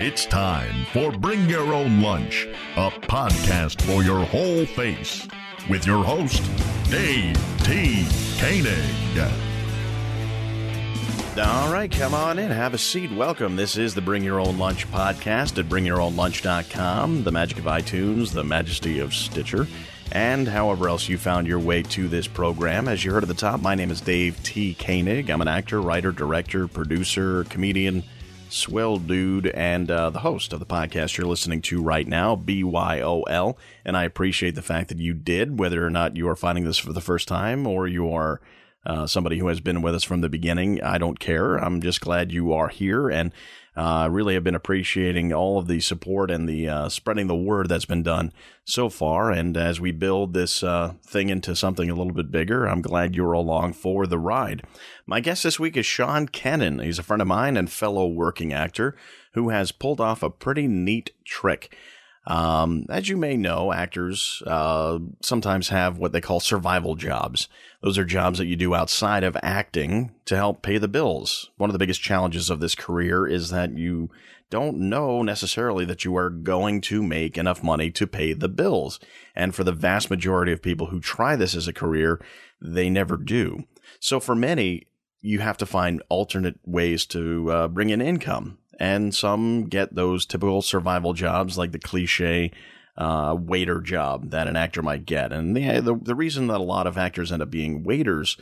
It's time for Bring Your Own Lunch, a podcast for your whole face, with your host, Dave T. Koenig. All right, come on in, have a seat. Welcome. This is the Bring Your Own Lunch podcast at bringyourownlunch.com, the magic of iTunes, the majesty of Stitcher, and however else you found your way to this program. As you heard at the top, my name is Dave T. Koenig. I'm an actor, writer, director, producer, comedian, swell dude, and the host of the podcast you're listening to right now, BYOL. And I appreciate the fact that you did, whether or not you are finding this for the first time or you are somebody who has been with us from the beginning. I don't care. I'm just glad you are here. And I really have been appreciating all of the support and the spreading the word that's been done so far. And as we build this thing into something a little bit bigger, I'm glad you're along for the ride. My guest this week is Sean Kenin. He's a friend of mine and fellow working actor who has pulled off a pretty neat trick. As you may know, actors sometimes have what they call survival jobs. Those are jobs that you do outside of acting to help pay the bills. One of the biggest challenges of this career is that you don't know necessarily that you are going to make enough money to pay the bills. And for the vast majority of people who try this as a career, they never do. So for many, you have to find alternate ways to bring in income. And some get those typical survival jobs like the cliche waiter job that an actor might get. And the reason that a lot of actors end up being waiters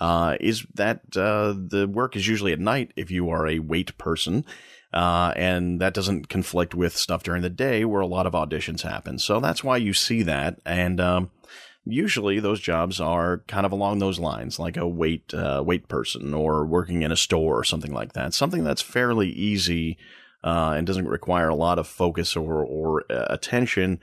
is that the work is usually at night if you are a wait person. And that doesn't conflict with stuff during the day where a lot of auditions happen. So that's why you see that. And usually those jobs are kind of along those lines, like a wait person or working in a store or something like that. Something that's fairly easy and doesn't require a lot of focus or attention.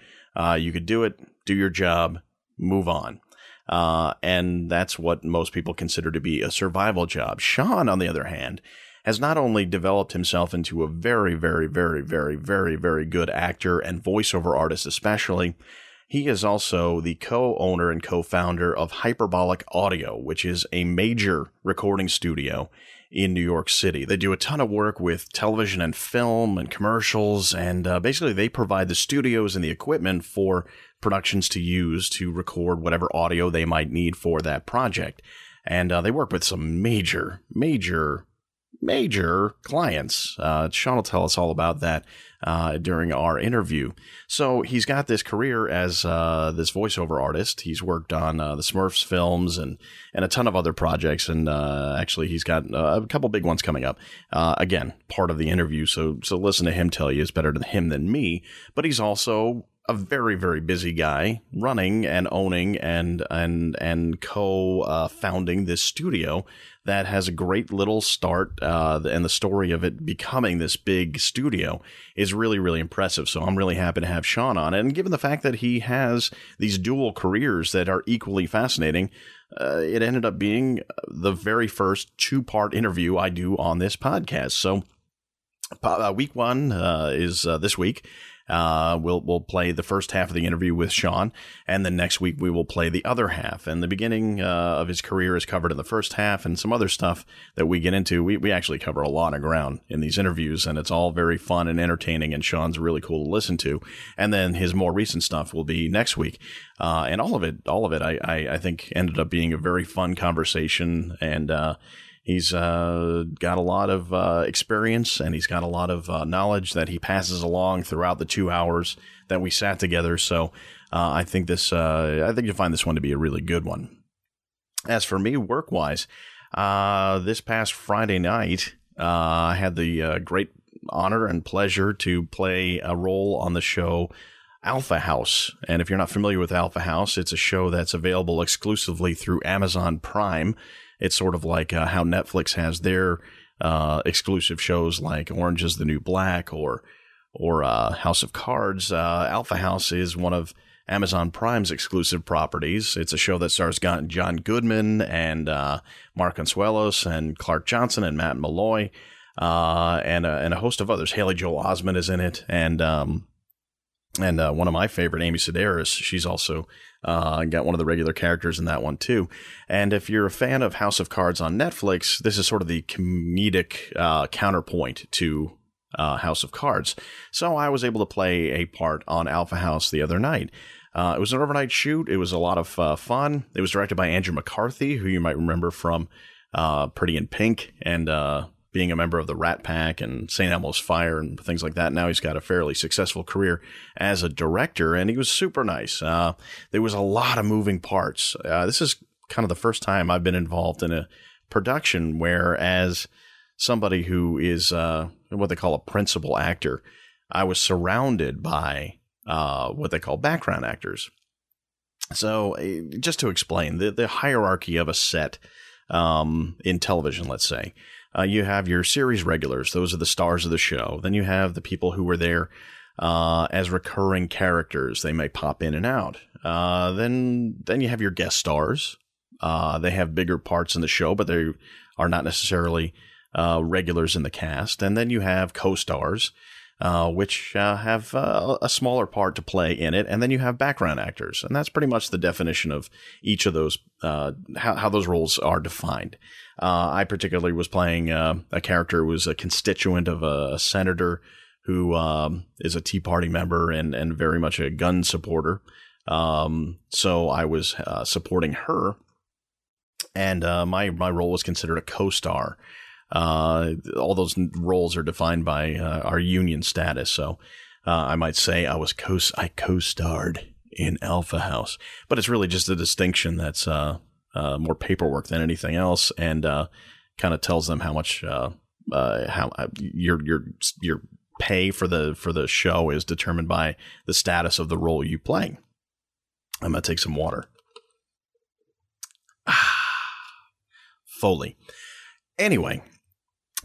You could do it, do your job, move on. And that's what most people consider to be a survival job. Sean, on the other hand, has not only developed himself into a very, very, very, very, very, very good actor and voiceover artist especially, he is also the co-owner and co-founder of Hyperbolic Audio, which is a major recording studio in New York City. They do a ton of work with television and film and commercials, and basically they provide the studios and the equipment for productions to use to record whatever audio they might need for that project. And they work with some major, major, major clients. Sean will tell us all about that during our interview. So he's got this career as this voiceover artist. He's worked on the Smurfs films and a ton of other projects. And actually, he's got a couple big ones coming up. Again, part of the interview. So listen to him tell you. It's better to him than me. But he's also a very, very busy guy running and owning and co-founding this studio that has a great little start. And the story of it becoming this big studio is really, really impressive. So I'm really happy to have Sean on. And given the fact that he has these dual careers that are equally fascinating, it ended up being the very first two-part interview I do on this podcast. So week one is this week. We'll play the first half of the interview with Sean, and then next week we will play the other half. And the beginning of his career is covered in the first half, and some other stuff that we get into. We actually cover a lot of ground in these interviews, and it's all very fun and entertaining, and Sean's really cool to listen to. And then his more recent stuff will be next week. And all of it, I think ended up being a very fun conversation, and he's got a lot of experience, and he's got a lot of knowledge that he passes along throughout the 2 hours that we sat together. So I think you'll find this one to be a really good one. As for me, work-wise, this past Friday night, I had the great honor and pleasure to play a role on the show Alpha House. And if you're not familiar with Alpha House, it's a show that's available exclusively through Amazon Prime. It's sort of like how Netflix has their exclusive shows like Orange is the New Black or House of Cards. Alpha House is one of Amazon Prime's exclusive properties. It's a show that stars John Goodman and Mark Consuelos and Clark Johnson and Matt Malloy and a host of others. Haley Joel Osment is in it, and one of my favorite, Amy Sedaris. She's also got one of the regular characters in that one, too. And if you're a fan of House of Cards on Netflix, this is sort of the comedic counterpoint to House of Cards. So I was able to play a part on Alpha House the other night. It was an overnight shoot. It was a lot of fun. It was directed by Andrew McCarthy, who you might remember from Pretty in Pink and being a member of the Rat Pack and St. Elmo's Fire and things like that. Now he's got a fairly successful career as a director, and he was super nice. There was a lot of moving parts. This is kind of the first time I've been involved in a production where, as somebody who is what they call a principal actor, I was surrounded by what they call background actors. So just to explain the hierarchy of a set in television, let's say, you have your series regulars. Those are the stars of the show. Then you have the people who were there as recurring characters. They may pop in and out. Then you have your guest stars. They have bigger parts in the show, but they are not necessarily regulars in the cast. And then you have co-stars, which have a smaller part to play in it. And then you have background actors. And that's pretty much the definition of each of those, how those roles are defined. I particularly was playing a character who was a constituent of a senator who is a Tea Party member and very much a gun supporter. So I was supporting her. And my role was considered a co-star. All those roles are defined by our union status. So I might say I co-starred in Alpha House. But it's really just a distinction that's more paperwork than anything else, and kind of tells them how much your pay for the show is determined by the status of the role you play. I'm gonna take some water. Foley. Anyway,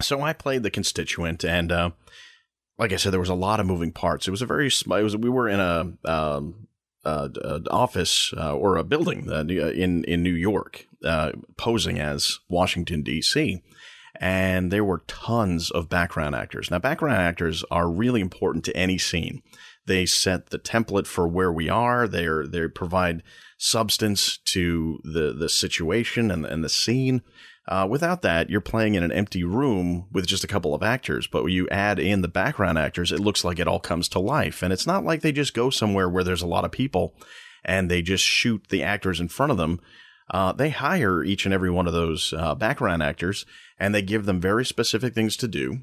so I played the constituent, and like I said, there was a lot of moving parts. It was a very we were in a office or a building in New York, posing as Washington, D.C., and there were tons of background actors. Now, background actors are really important to any scene. They set the template for where we are. They provide substance to the situation and the scene. Without that, you're playing in an empty room with just a couple of actors. But when you add in the background actors, it looks like it all comes to life. And it's not like they just go somewhere where there's a lot of people and they just shoot the actors in front of them. They hire each and every one of those background actors, and they give them very specific things to do.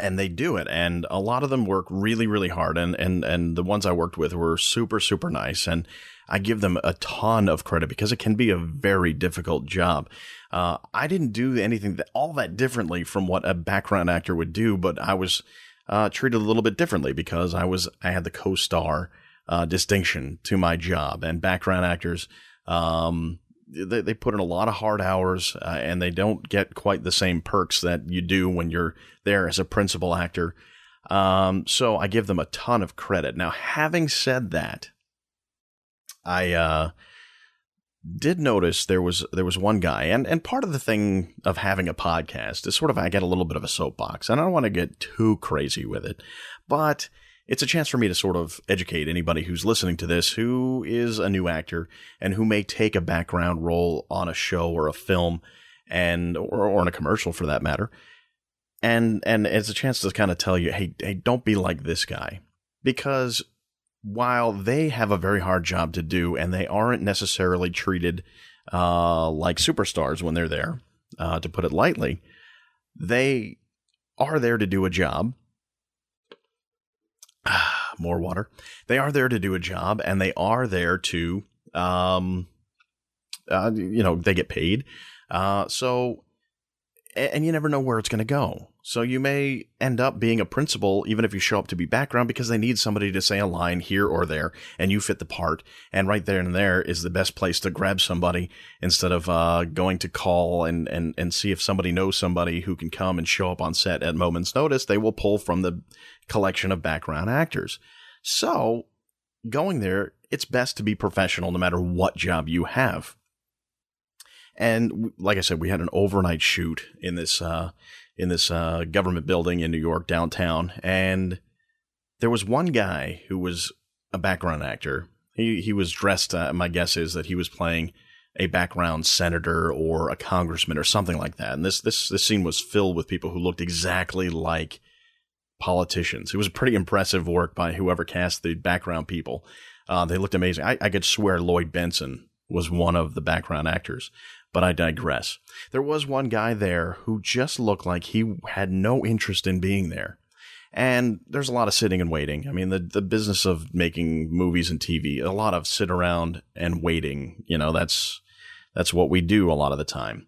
And they do it. And a lot of them work really, really hard. And the ones I worked with were super, super nice. And I give them a ton of credit because it can be a very difficult job. I didn't do anything all that differently from what a background actor would do, but I was treated a little bit differently because I had the co-star distinction to my job. And background actors, they put in a lot of hard hours, and they don't get quite the same perks that you do when you're there as a principal actor. So I give them a ton of credit. Now, having said that, I did notice there was one guy, and part of the thing of having a podcast is sort of I get a little bit of a soapbox, and I don't want to get too crazy with it, but it's a chance for me to sort of educate anybody who's listening to this who is a new actor and who may take a background role on a show or a film or on a commercial for that matter. And it's a chance to kind of tell you, hey, don't be like this guy, because while they have a very hard job to do and they aren't necessarily treated like superstars when they're there, to put it lightly, they are there to do a job. More water. They are there to do a job, and they are there to, they get paid. So you never know where it's going to go. So you may end up being a principal, even if you show up to be background, because they need somebody to say a line here or there, and you fit the part. And right there and there is the best place to grab somebody instead of going to call and see if somebody knows somebody who can come and show up on set at moment's notice. They will pull from the collection of background actors. So going there, it's best to be professional no matter what job you have. And like I said, we had an overnight shoot in this government building in New York downtown. And there was one guy who was a background actor. He was dressed. My guess is that he was playing a background senator or a congressman or something like that. And this scene was filled with people who looked exactly like politicians. It was pretty impressive work by whoever cast the background people. They looked amazing. I could swear Lloyd Benson was one of the background actors, but I digress. There was one guy there who just looked like he had no interest in being there. And there's a lot of sitting and waiting. I mean, the business of making movies and TV, a lot of sit around and waiting. You know, that's what we do a lot of the time.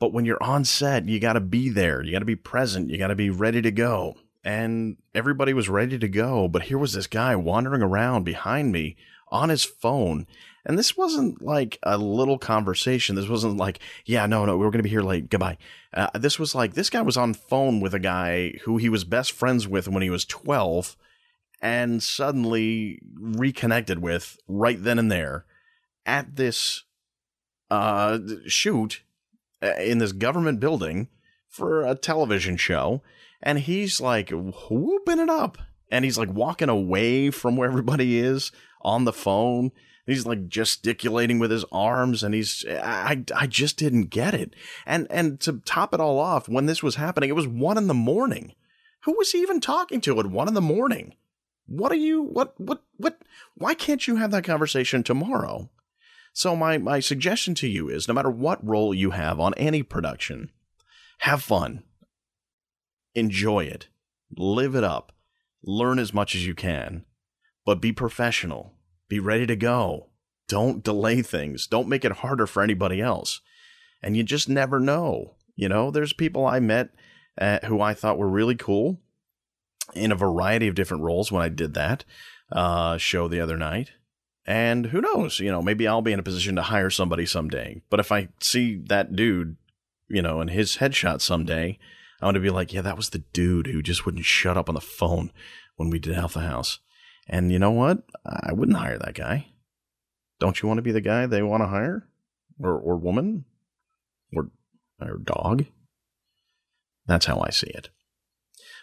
But when you're on set, you got to be there. You got to be present. You got to be ready to go. And everybody was ready to go. But here was this guy wandering around behind me on his phone. And this wasn't like a little conversation. This wasn't like, yeah, no, we're going to be here late. Goodbye. This was like, this guy was on phone with a guy who he was best friends with when he was 12 and suddenly reconnected with right then and there at this shoot in this government building for a television show. And he's like whooping it up. And he's like walking away from where everybody is on the phone. He's like gesticulating with his arms, and I just didn't get it. And to top it all off, when this was happening, it was 1 a.m. Who was he even talking to at 1 a.m? Why can't you have that conversation tomorrow? So my suggestion to you is, no matter what role you have on any production, have fun, enjoy it, live it up, learn as much as you can, but be professional. Be ready to go. Don't delay things. Don't make it harder for anybody else. And you just never know. You know, there's people I met who I thought were really cool in a variety of different roles when I did that show the other night. And who knows, you know, maybe I'll be in a position to hire somebody someday. But if I see that dude, you know, in his headshot someday, I'm going to be like, yeah, that was the dude who just wouldn't shut up on the phone when we did Alpha House. And you know what? I wouldn't hire that guy. Don't you want to be the guy they want to hire? Or woman? Or dog? That's how I see it.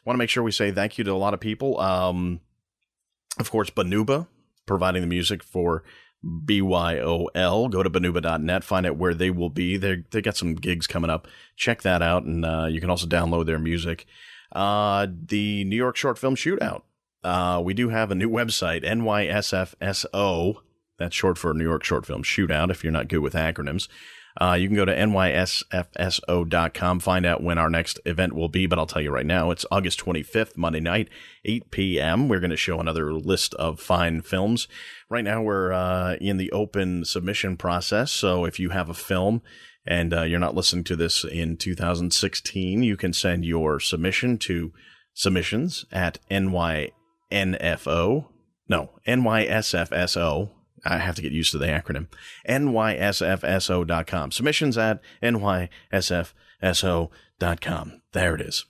Want to make sure we say thank you to a lot of people. Of course, Banuba, providing the music for BYOL. Go to banuba.net, find out where they will be. They got some gigs coming up. Check that out, and you can also download their music. The New York Short Film Shootout. We do have a new website, NYSFSO. That's short for New York Short Film Shootout, if you're not good with acronyms. You can go to NYSFSO.com, find out when our next event will be, but I'll tell you right now, it's August 25th, Monday night, 8 p.m. We're going to show another list of fine films. Right now, we're in the open submission process, so if you have a film and you're not listening to this in 2016, you can send your submission to NYSFSO. I have to get used to the acronym. NYSFSO.com. Submissions at NYSFSO.com. There it is.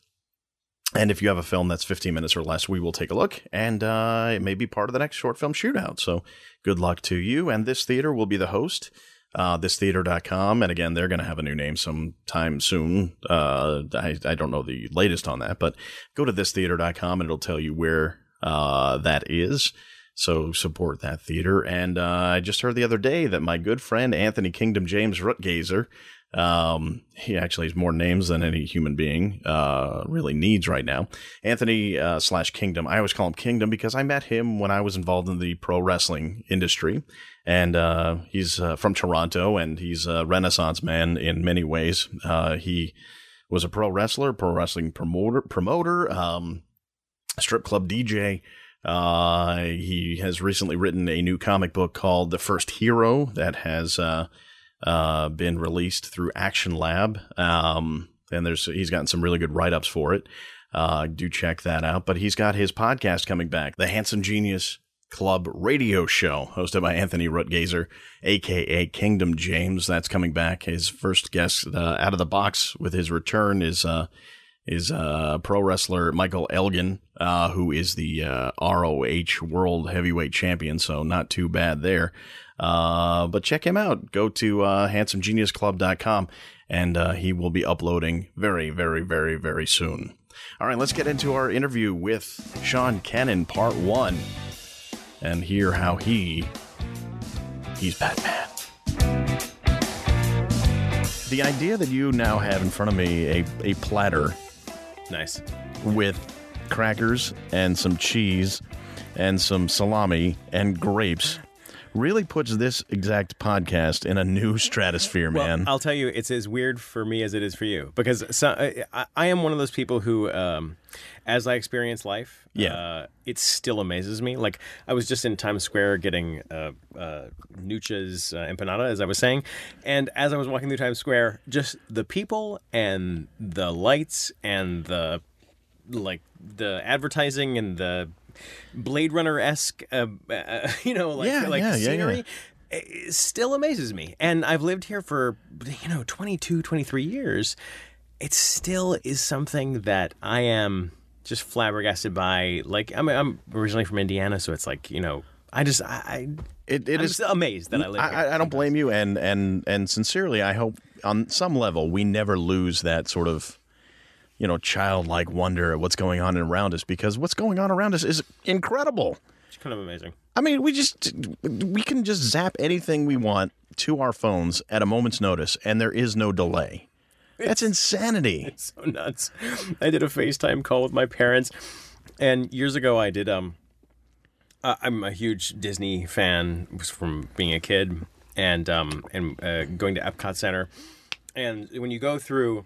And if you have a film that's 15 minutes or less, we will take a look, and it may be part of the next Short Film Shootout. So good luck to you. And This Theater will be the host, thistheater.com. And again, they're going to have a new name sometime soon. I don't know the latest on that, but go to thistheater.com and it'll tell you where that is. So support that theater. And I just heard the other day that my good friend Anthony Kingdom James Rutgazer, he actually has more names than any human being really needs right now. Anthony / Kingdom. I always call him Kingdom because I met him when I was involved in the pro wrestling industry. And he's from Toronto, and he's a Renaissance man in many ways. He was a pro wrestler, pro wrestling promoter, strip club DJ. He has recently written a new comic book called The First Hero that has been released through Action Lab. And he's gotten some really good write-ups for it. Do check that out. But he's got his podcast coming back, The Handsome Genius Club Radio Show, hosted by Anthony Rutgazer, a.k.a. Kingdom James. That's coming back. His first guest out of the box with his return is pro wrestler Michael Elgin, who is the ROH World Heavyweight Champion, so not too bad there. But check him out. Go to handsomegeniusclub.com, and he will be uploading very, very, very, very soon. All right, let's get into our interview with Sean Kenin, Part 1, and hear how he's Batman. The idea that you now have in front of me a platter. Nice. With crackers and some cheese and some salami and grapes really puts this exact podcast in a new stratosphere, man. Well, I'll tell you, it's as weird for me as it is for you, because so, I am one of those people who, as I experience life, it still amazes me. Like, I was just in Times Square getting Nucha's empanada, as I was saying, and as I was walking through Times Square, just the people and the lights and the, like, the advertising and the Blade Runner-esque, scenery, it still amazes me. And I've lived here for, 22, 23 years. It still is something that I am just flabbergasted by. Like, I'm originally from Indiana, so it's like, I'm just amazed that I live here. I don't blame you, and sincerely, I hope on some level we never lose that sort of, childlike wonder at what's going on around us, because what's going on around us is incredible. It's kind of amazing. I mean, we can just zap anything we want to our phones at a moment's notice, and there is no delay. That's insanity. It's so nuts. I did a FaceTime call with my parents, and years ago I did, I'm a huge Disney fan from being a kid, and going to Epcot Center. And when you go through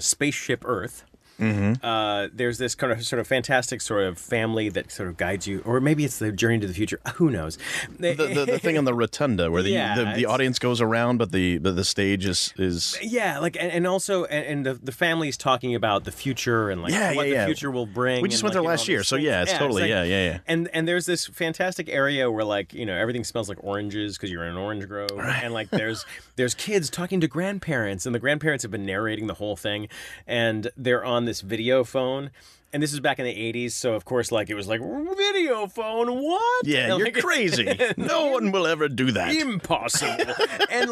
Spaceship Earth, there's this kind of fantastic sort of family that sort of guides you, or maybe it's the journey to the future. Who knows? The thing on the rotunda where the audience goes around, but the stage is and also the family's talking about the future and what the future will bring. We just went there last year, so it's totally. And there's this fantastic area where everything smells like oranges because you're in an orange grove, right. And there's kids talking to grandparents, and the grandparents have been narrating the whole thing, and they're on this video phone, and this is back in the 80s, so of course it was like, video phone, what? Yeah, and you're crazy. No one will ever do that. Impossible. And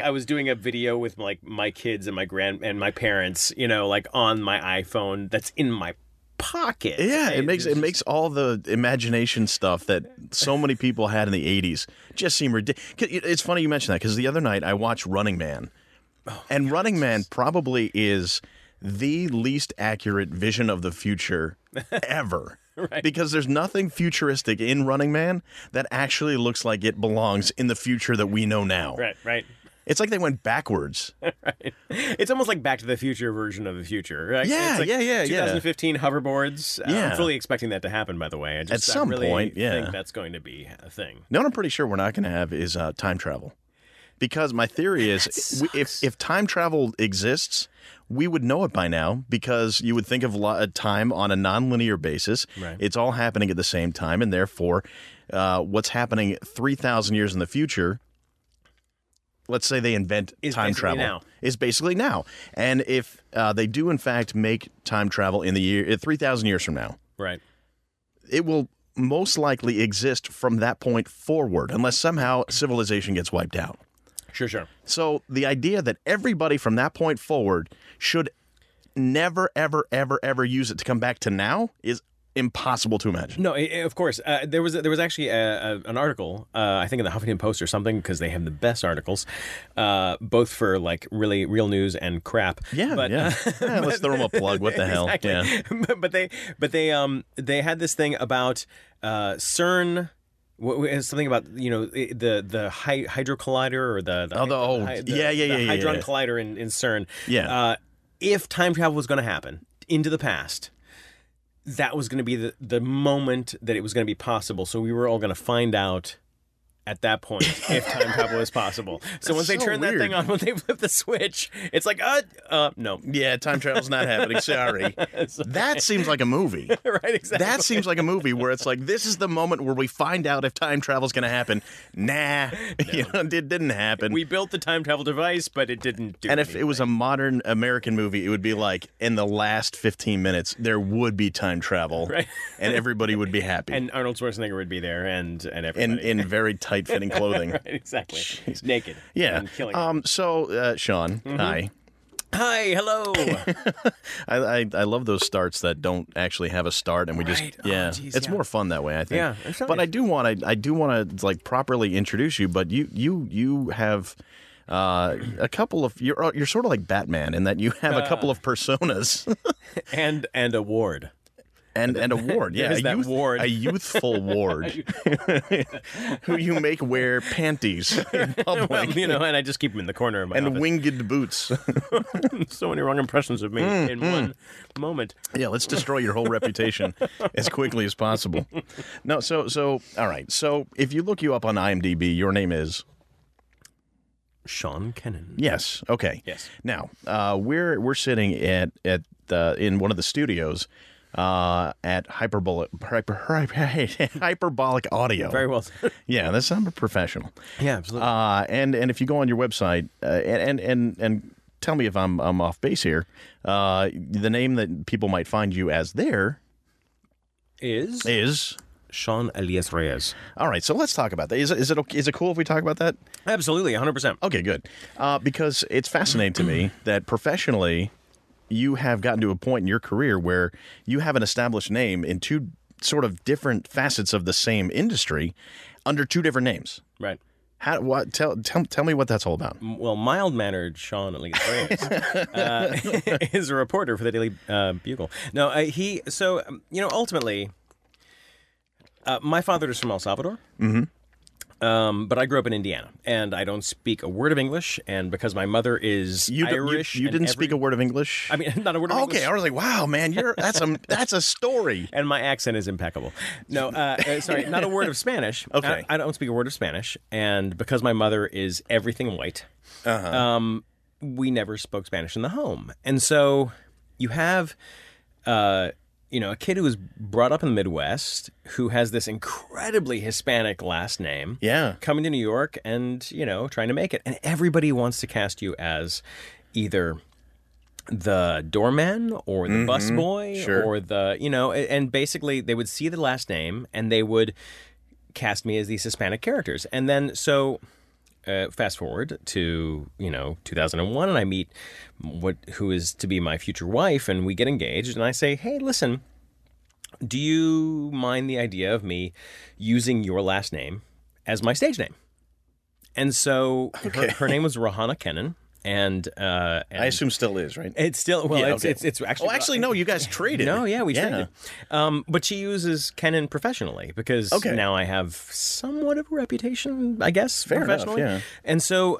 I was doing a video with my kids and my parents, on my iPhone that's in my pocket. Yeah, it makes all the imagination stuff that so many people had in the 80s just seem ridiculous. It's funny you mention that, because the other night I watched Running Man. Running Man probably is the least accurate vision of the future ever. Right. Because there's nothing futuristic in Running Man that actually looks like it belongs in the future that we know now. Right. It's like they went backwards. Right. It's almost like Back to the Future version of the future. Right? Yeah, it's 2015 hoverboards. Yeah. I'm fully expecting that to happen, by the way. I think that's going to be a thing. No, what I'm pretty sure we're not going to have is time travel. Because my theory is, if time travel exists, we would know it by now, because you would think of time on a nonlinear basis. Right. It's all happening at the same time, and therefore, what's happening 3,000 years in the future, let's say they invent time travel, is basically now. And if they do, in fact, make time travel in the year 3,000 years from now, right, it will most likely exist from that point forward, unless somehow civilization gets wiped out. Sure. So the idea that everybody from that point forward should never, ever, ever, ever use it to come back to now is impossible to imagine. No, of course. There was actually an article, I think in the Huffington Post or something, because they have the best articles, both for really real news and crap. Yeah, but, yeah. Let's throw them a plug. What the hell? Exactly. Yeah. But they had this thing about CERN. Something about the hydro collider, or the hydron collider in CERN. Yeah, if time travel was going to happen into the past, that was going to be the moment that it was going to be possible. So we were all going to find out at that point if time travel is possible. So once they turn that thing on, when they flip the switch, it's like, no. Yeah, time travel's not happening, sorry. That seems like a movie. Right, exactly. That seems like a movie where it's like, this is the moment where we find out if time travel's going to happen. Nah, no. It didn't happen. We built the time travel device, but it didn't do anything. If it was a modern American movie, it would be like, in the last 15 minutes, there would be time travel, right? And everybody would be happy. And Arnold Schwarzenegger would be there, and everybody. In very tight-fitting clothing. Right, exactly. Jeez. Naked. Yeah. And killing them. So, Sean, hi. Hi, hello. I love those starts that don't actually have a start, and we it's more fun that way, I think. Yeah. But I do want to properly introduce you, but you have a couple of you're sort of like Batman in that you have a couple of personas and a ward. And a ward, yeah, a youthful ward who you make wear panties in public. Well, you know, and I just keep them in the corner of my office. Winged boots. So many wrong impressions of me in one moment. Yeah, let's destroy your whole reputation as quickly as possible. No, so all right. So if you look you up on IMDb, your name is Sean Kenin. Yes. Okay. Yes. Now we're sitting at in one of the studios. At Hyperbolic Audio. Very well said. Yeah, that's I'm a professional. Yeah, absolutely. And if you go on your website, and tell me if I'm off base here, the name that people might find you as there is Sean Elias Reyes. All right, so let's talk about that. Is it cool if we talk about that? Absolutely, 100%. Okay, good. Because it's fascinating to me that professionally, you have gotten to a point in your career where you have an established name in two sort of different facets of the same industry under two different names. Right. Tell me what that's all about. Well, mild-mannered Sean Elias Reyes is a reporter for the Daily Bugle. No, ultimately, my father is from El Salvador. Mm-hmm. But I grew up in Indiana, and I don't speak a word of English, and because my mother is Irish... You didn't speak a word of English? I mean, not a word of English. Okay, I was like, wow, man, that's a story. And my accent is impeccable. No, sorry, not a word of Spanish. Okay. I don't speak a word of Spanish, and because my mother is everything white, we never spoke Spanish in the home. And so you have... a kid who was brought up in the Midwest, who has this incredibly Hispanic last name, coming to New York and, trying to make it. And everybody wants to cast you as either the doorman or the busboy or the, and basically they would see the last name and they would cast me as these Hispanic characters. And then so... fast forward to 2001, and I meet who is to be my future wife, and we get engaged. And I say, "Hey, listen, do you mind the idea of me using your last name as my stage name?" And so her name was Rahana Kenin. And I assume still is, right? It's still, well, yeah, it's actually... Oh, actually, no, you guys traded. No, yeah, we traded. But she uses Kenin professionally because now I have somewhat of a reputation, I guess, fair professionally. Enough, yeah. And so,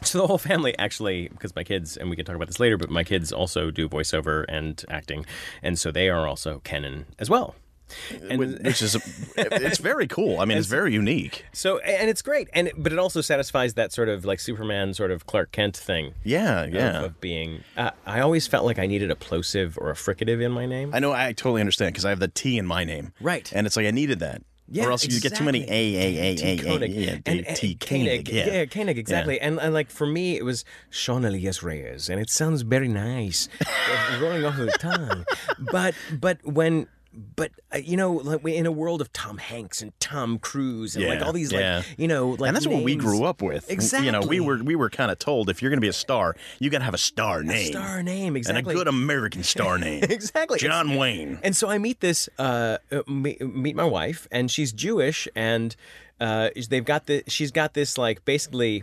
so the whole family actually, because my kids, and we can talk about this later, but my kids also do voiceover and acting, and so they are also Kenin as well. And, which is it's very cool. I mean, it's very unique. So, and it's great, but it also satisfies that sort of like Superman, sort of Clark Kent thing. Yeah, yeah. Of being, I always felt like I needed a plosive or a fricative in my name. I know, I totally understand because I have the T in my name, right? And it's like I needed that. Yeah, or else you get too many Koenig. Yeah, Koenig, exactly. Yeah. And like for me, it was Sean Elias Reyes, and it sounds very nice, rolling off the tongue. But in a world of Tom Hanks and Tom Cruise and like all these, and that's names. What we grew up with. Exactly. We were kind of told if you're going to be a star, you got to have a star name. A star name, exactly. And a good American star name. Exactly. John Wayne. And so I meet meet my wife, and she's Jewish, and she's got this like basically.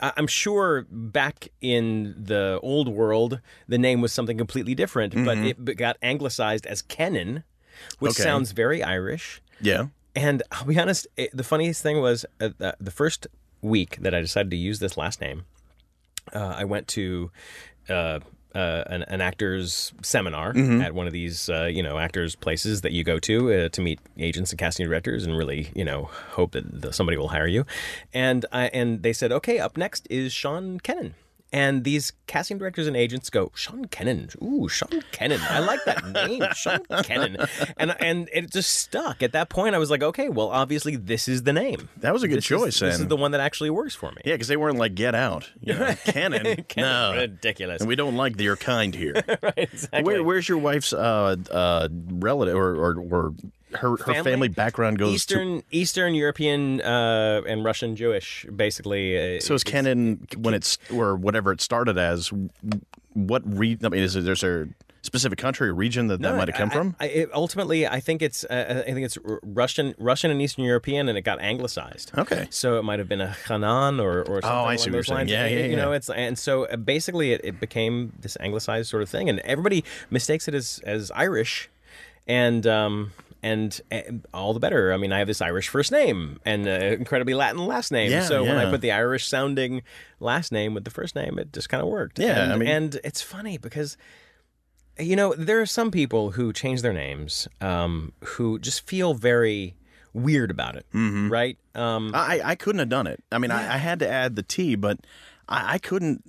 I'm sure back in the old world, the name was something completely different, but it got anglicized as Kenin, which sounds very Irish. Yeah. And I'll be honest, the funniest thing was the first week that I decided to use this last name, I went to an actor's seminar at one of these, actors' places that you go to meet agents and casting directors and really, hope that somebody will hire you. And they said, okay, up next is Sean Kenin. And these casting directors and agents go, Sean Kenin. Ooh, Sean Kenin. I like that name, Sean Kenin. And it just stuck. At that point, I was like, okay, well, obviously this is the name. That was a good choice. This is the one that actually works for me. Yeah, because they weren't like, get out. Kenin. Kenin, no. Ridiculous. And we don't like that you're kind here. Right, exactly. Where's your wife's relative or her family background goes to... Eastern European and Russian Jewish, basically. So is Kenin, when it's, or whatever it started as, what... I mean, is there specific country or region that might have come from? Ultimately, I think it's Russian and Eastern European, and it got anglicized. Okay, so it might have been a Hanan or something. Oh, I see what you're saying. Yeah. You know, it's and so basically it became this anglicized sort of thing, and everybody mistakes it as Irish, and all the better. I mean, I have this Irish first name and an incredibly Latin last name. When I put the Irish sounding last name with the first name, it just kind of worked. Yeah, and it's funny because, you know, there are some people who change their names who just feel very weird about it, mm-hmm. right? I couldn't have done it. I mean, I had to add the T, but I couldn't.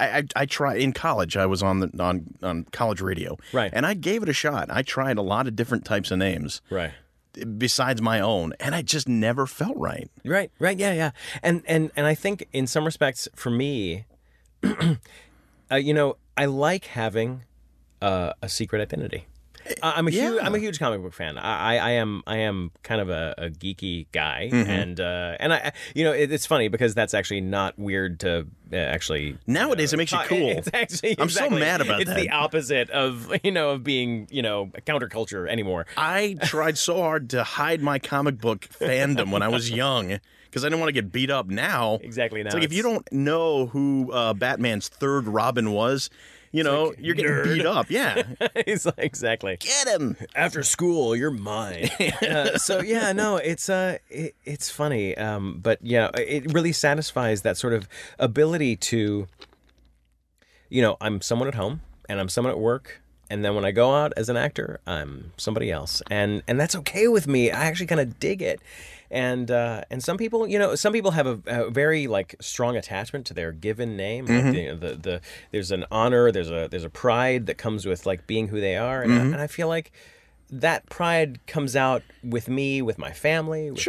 I tried in college. I was on college radio, right? And I gave it a shot. I tried a lot of different types of names, right? Besides my own, and I just never felt right. Right, yeah. And I think in some respects, for me, you know, I like having a secret identity. I'm a huge comic book fan. I am kind of a geeky guy, mm-hmm. And I, you know, it's funny because that's actually not weird to actually nowadays. It makes you cool. It's actually, I'm exactly, so mad about it's that. It's the opposite of being counterculture anymore. I tried so hard to hide my comic book fandom when I was young. Because I didn't want to get beat up now. Exactly now. It's like if you don't know who Batman's third Robin was, you're getting beat up. Yeah. He's like, exactly. Get him. After school, you're mine. It's funny. But yeah, it really satisfies that sort of ability to, I'm someone at home and I'm someone at work. And then when I go out as an actor, I'm somebody else. And that's okay with me. I actually kind of dig it. And some people, have a very strong attachment to their given name. Mm-hmm. Like the there's an honor, there's a pride that comes with being who they are, and, mm-hmm. And I feel like that pride comes out with me, with my family, with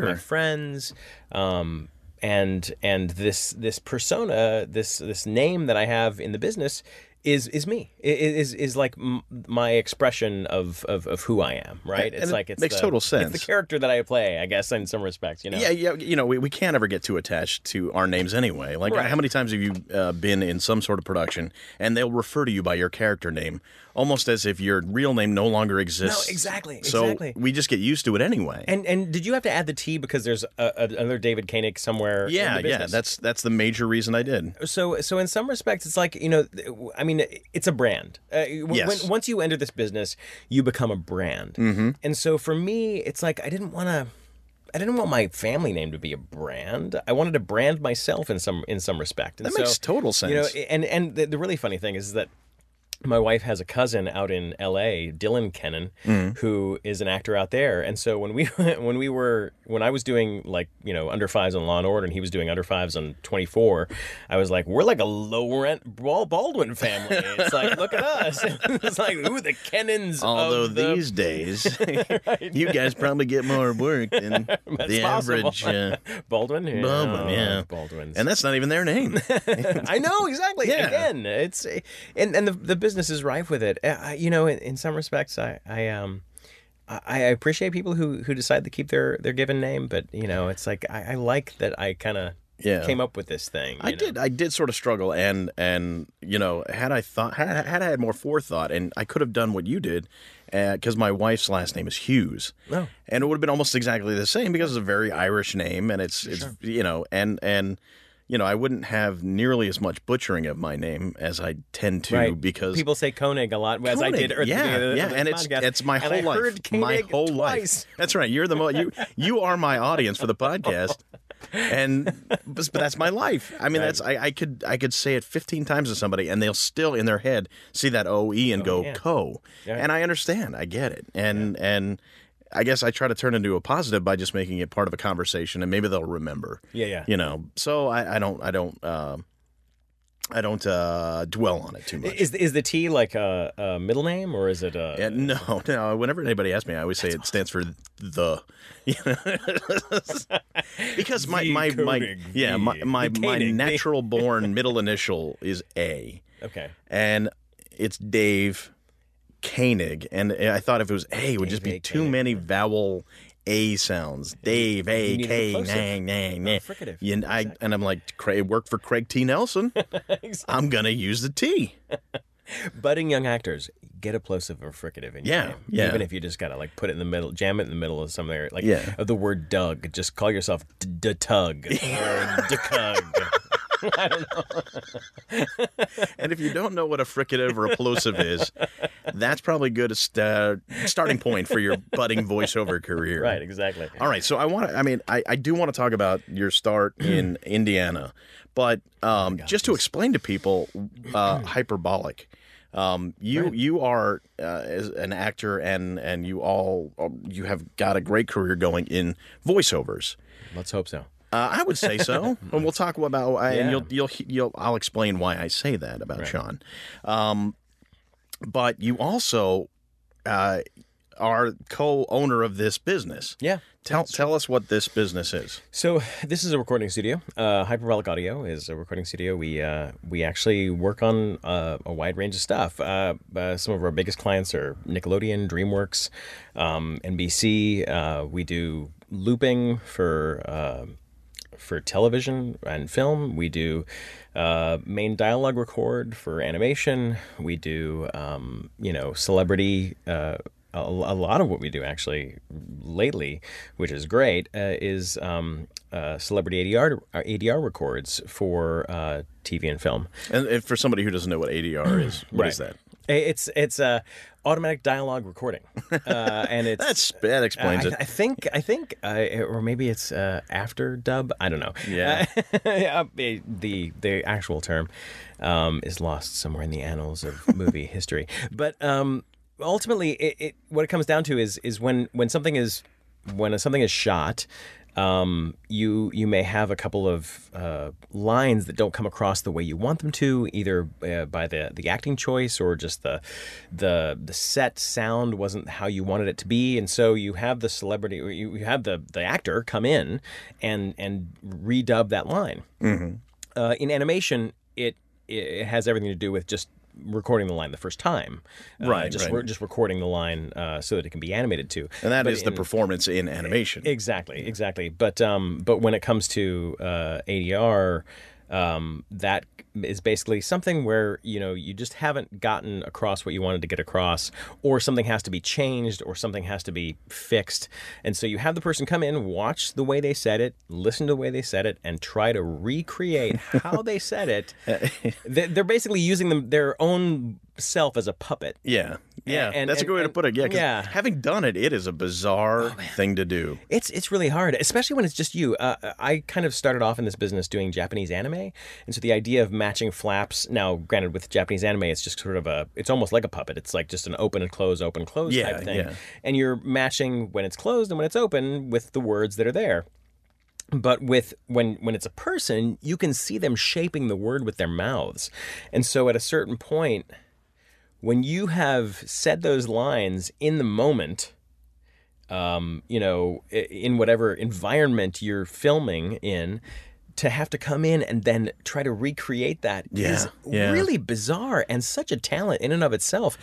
my friends, and this persona, this name that I have in the business. Is me. Is like my expression of who I am, right? It makes total sense. It's the character that I play, I guess, in some respects, Yeah, we can't ever get too attached to our names anyway. Right. How many times have you been in some sort of production, and they'll refer to you by your character name, almost as if your real name no longer exists. No, exactly. So we just get used to it anyway. And did you have to add the T because there's another David Koenig somewhere in the business? Yeah, that's the major reason I did. So in some respects, it's I mean, it's a brand. Yes. Once you enter this business, you become a brand. Mm-hmm. And so for me, it's I didn't want my family name to be a brand. I wanted to brand myself in some respect. And that makes total sense. And the really funny thing is that my wife has a cousin out in L.A., Dylan Kenin, mm-hmm. who is an actor out there. And so when I was doing under fives on Law and Order, and he was doing under fives on 24, I was like, we're like a low rent Baldwin family. It's like, look at us. It's like, ooh, the Kenins. Although these days, right? You guys probably get more work than the average Baldwin. Yeah. Baldwins, and that's not even their name. I know, exactly. Yeah. Again, it's and the business is rife with it. In some respects, I appreciate people who decide to keep their given name, but it's like I like that I kind of came up with this thing. I did sort of struggle, and had I had more forethought, and I could have done what you did, because my wife's last name is Hughes, and it would have been almost exactly the same because it's a very Irish name, and it's and. I wouldn't have nearly as much butchering of my name as I tend to, because people say Koenig a lot, as I did. And it's my whole life. I heard Koenig twice. Life. That's right. You're the you are my audience for the podcast, but that's my life. I mean, that's I could say it 15 times to somebody, and they'll still in their head see that O-E and go co. Yeah. And I understand. I get it. And I guess I try to turn into a positive by just making it part of a conversation, and maybe they'll remember. Yeah. So I don't dwell on it too much. Is the T like a middle name, or is it a... Yeah, no. Whenever anybody asks me, I always say it stands for the. Because my natural born middle initial is A. Okay. And it's Dave Koenig, and I thought if it was A, it would just be too many vowel A sounds. Dave, A, K, nang, nang, nang. And I'm like, it worked for Craig T. Nelson. Exactly. I'm going to use the T. Budding young actors, get a plosive or fricative in your name. Yeah. Even if you just gotta like put it in the middle, jam it in the middle of somewhere, like of the word Doug. Just call yourself Dutug or Dukug. I don't know. And if you don't know what a fricative or a plosive is, that's probably good starting point for your budding voiceover career. Right, exactly. All right, so I do want to talk about your start in Indiana, but just to explain to people, Hyperbolic. You are as an actor, and you have got a great career going in voiceovers. Let's hope so. I would say so, and we'll talk about. And I'll explain why I say that about Sean. But you also are co-owner of this business. Yeah. Tell us what this business is. So this is a recording studio. Hyperbolic Audio is a recording studio. We actually work on a wide range of stuff. Some of our biggest clients are Nickelodeon, DreamWorks, NBC. We do looping for television and film. We do main dialogue record for animation. We do, celebrity. A lot of what we do actually lately, which is great, is celebrity ADR records for TV and film. And for somebody who doesn't know what ADR is, what is that? It's automatic dialogue recording, and it's that explains it. I think, or maybe it's after dub. I don't know. Yeah, the actual term is lost somewhere in the annals of movie history. But ultimately, what it comes down to is when something is shot. You may have a couple of lines that don't come across the way you want them to, either by the acting choice or just the set sound wasn't how you wanted it to be, and so you have the celebrity, or you have the actor come in and redub that line. Mm-hmm. In animation, it has everything to do with just recording the line the first time, just recording the line so that it can be animated to, and that is the performance in animation. Exactly. But when it comes to ADR, that is basically something where you just haven't gotten across what you wanted to get across, or something has to be changed, or something has to be fixed, and so you have the person come in, watch the way they said it, listen to the way they said it, and try to recreate how they said it. They're basically using their own self as a puppet. And that's a good way to put it. Because having done it, it is a bizarre thing to do. It's really hard, especially when it's just you. I kind of started off in this business doing Japanese anime, and so the idea of matching flaps. Now, granted, with Japanese anime, it's just sort of it's almost like a puppet. It's like just an open close type thing, and you're matching when it's closed and when it's open with the words that are there. But when it's a person, you can see them shaping the word with their mouths, and so at a certain point, when you have said those lines in the moment, in whatever environment you're filming in, to have to come in and then try to recreate that is really bizarre and such a talent in and of itself.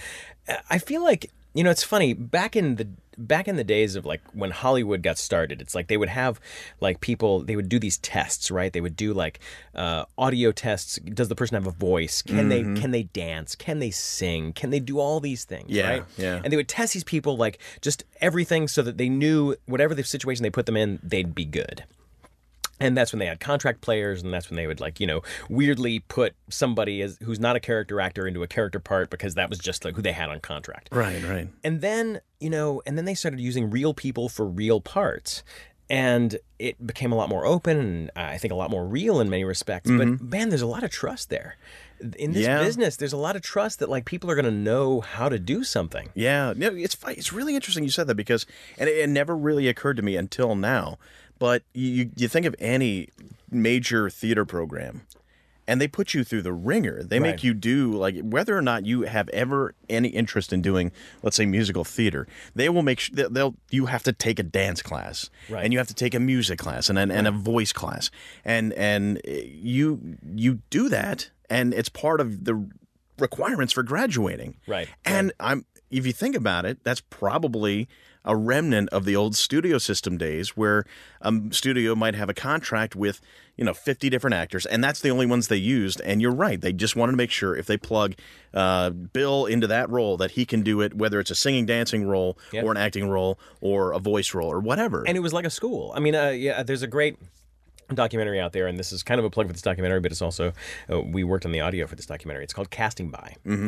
I feel like, it's funny, back in the days of like when Hollywood got started, it's like they would have like people, they would do these tests, right? They would do like audio tests. Does the person have a voice? Can they dance? Can they sing? Can they do all these things? Right? Yeah. And they would test these people, like just everything, so that they knew whatever the situation they put them in, they'd be good. And that's when they had contract players, and that's when they would, like, weirdly put somebody who's not a character actor into a character part, because that was just like who they had on contract. Right. And then, and then they started using real people for real parts. And it became a lot more open, and I think a lot more real in many respects. Mm-hmm. But, man, there's a lot of trust there. In this business, there's a lot of trust that, like, people are going to know how to do something. Yeah. No, it's really interesting you said that, because and it never really occurred to me until now. But you think of any major theater program, and they put you through the ringer. They make you do, like, whether or not you have ever any interest in doing, let's say, musical theater, they will make sure you have to take a dance class, and you have to take a music class, and a voice class, and you do that, and it's part of the requirements for graduating. Right. And I'm if you think about it, that's probably a remnant of the old studio system days where a studio might have a contract with, 50 different actors, and that's the only ones they used. And you're right. They just wanted to make sure if they plug Bill into that role that he can do it, whether it's a singing, dancing role or an acting role or a voice role or whatever. And it was like a school. I mean, there's a great documentary out there, and this is kind of a plug for this documentary, but it's also we worked on the audio for this documentary. It's called Casting By. Mm-hmm.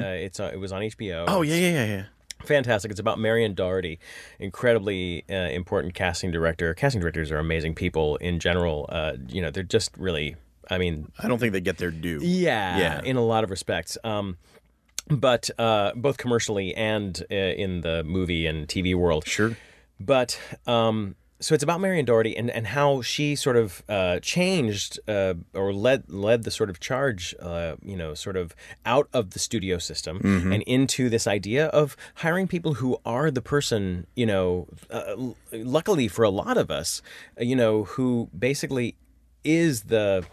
It was on HBO. Oh, yeah. Fantastic. It's about Marion Doherty, incredibly important casting director. Casting directors are amazing people in general. They're just really, I don't think they get their due. Yeah. In a lot of respects. But both commercially and in the movie and TV world. Sure. But so it's about Marion Doherty and how she sort of changed or led the sort of charge, sort of out of the studio system and into this idea of hiring people who are the person, luckily for a lot of us, who basically is the,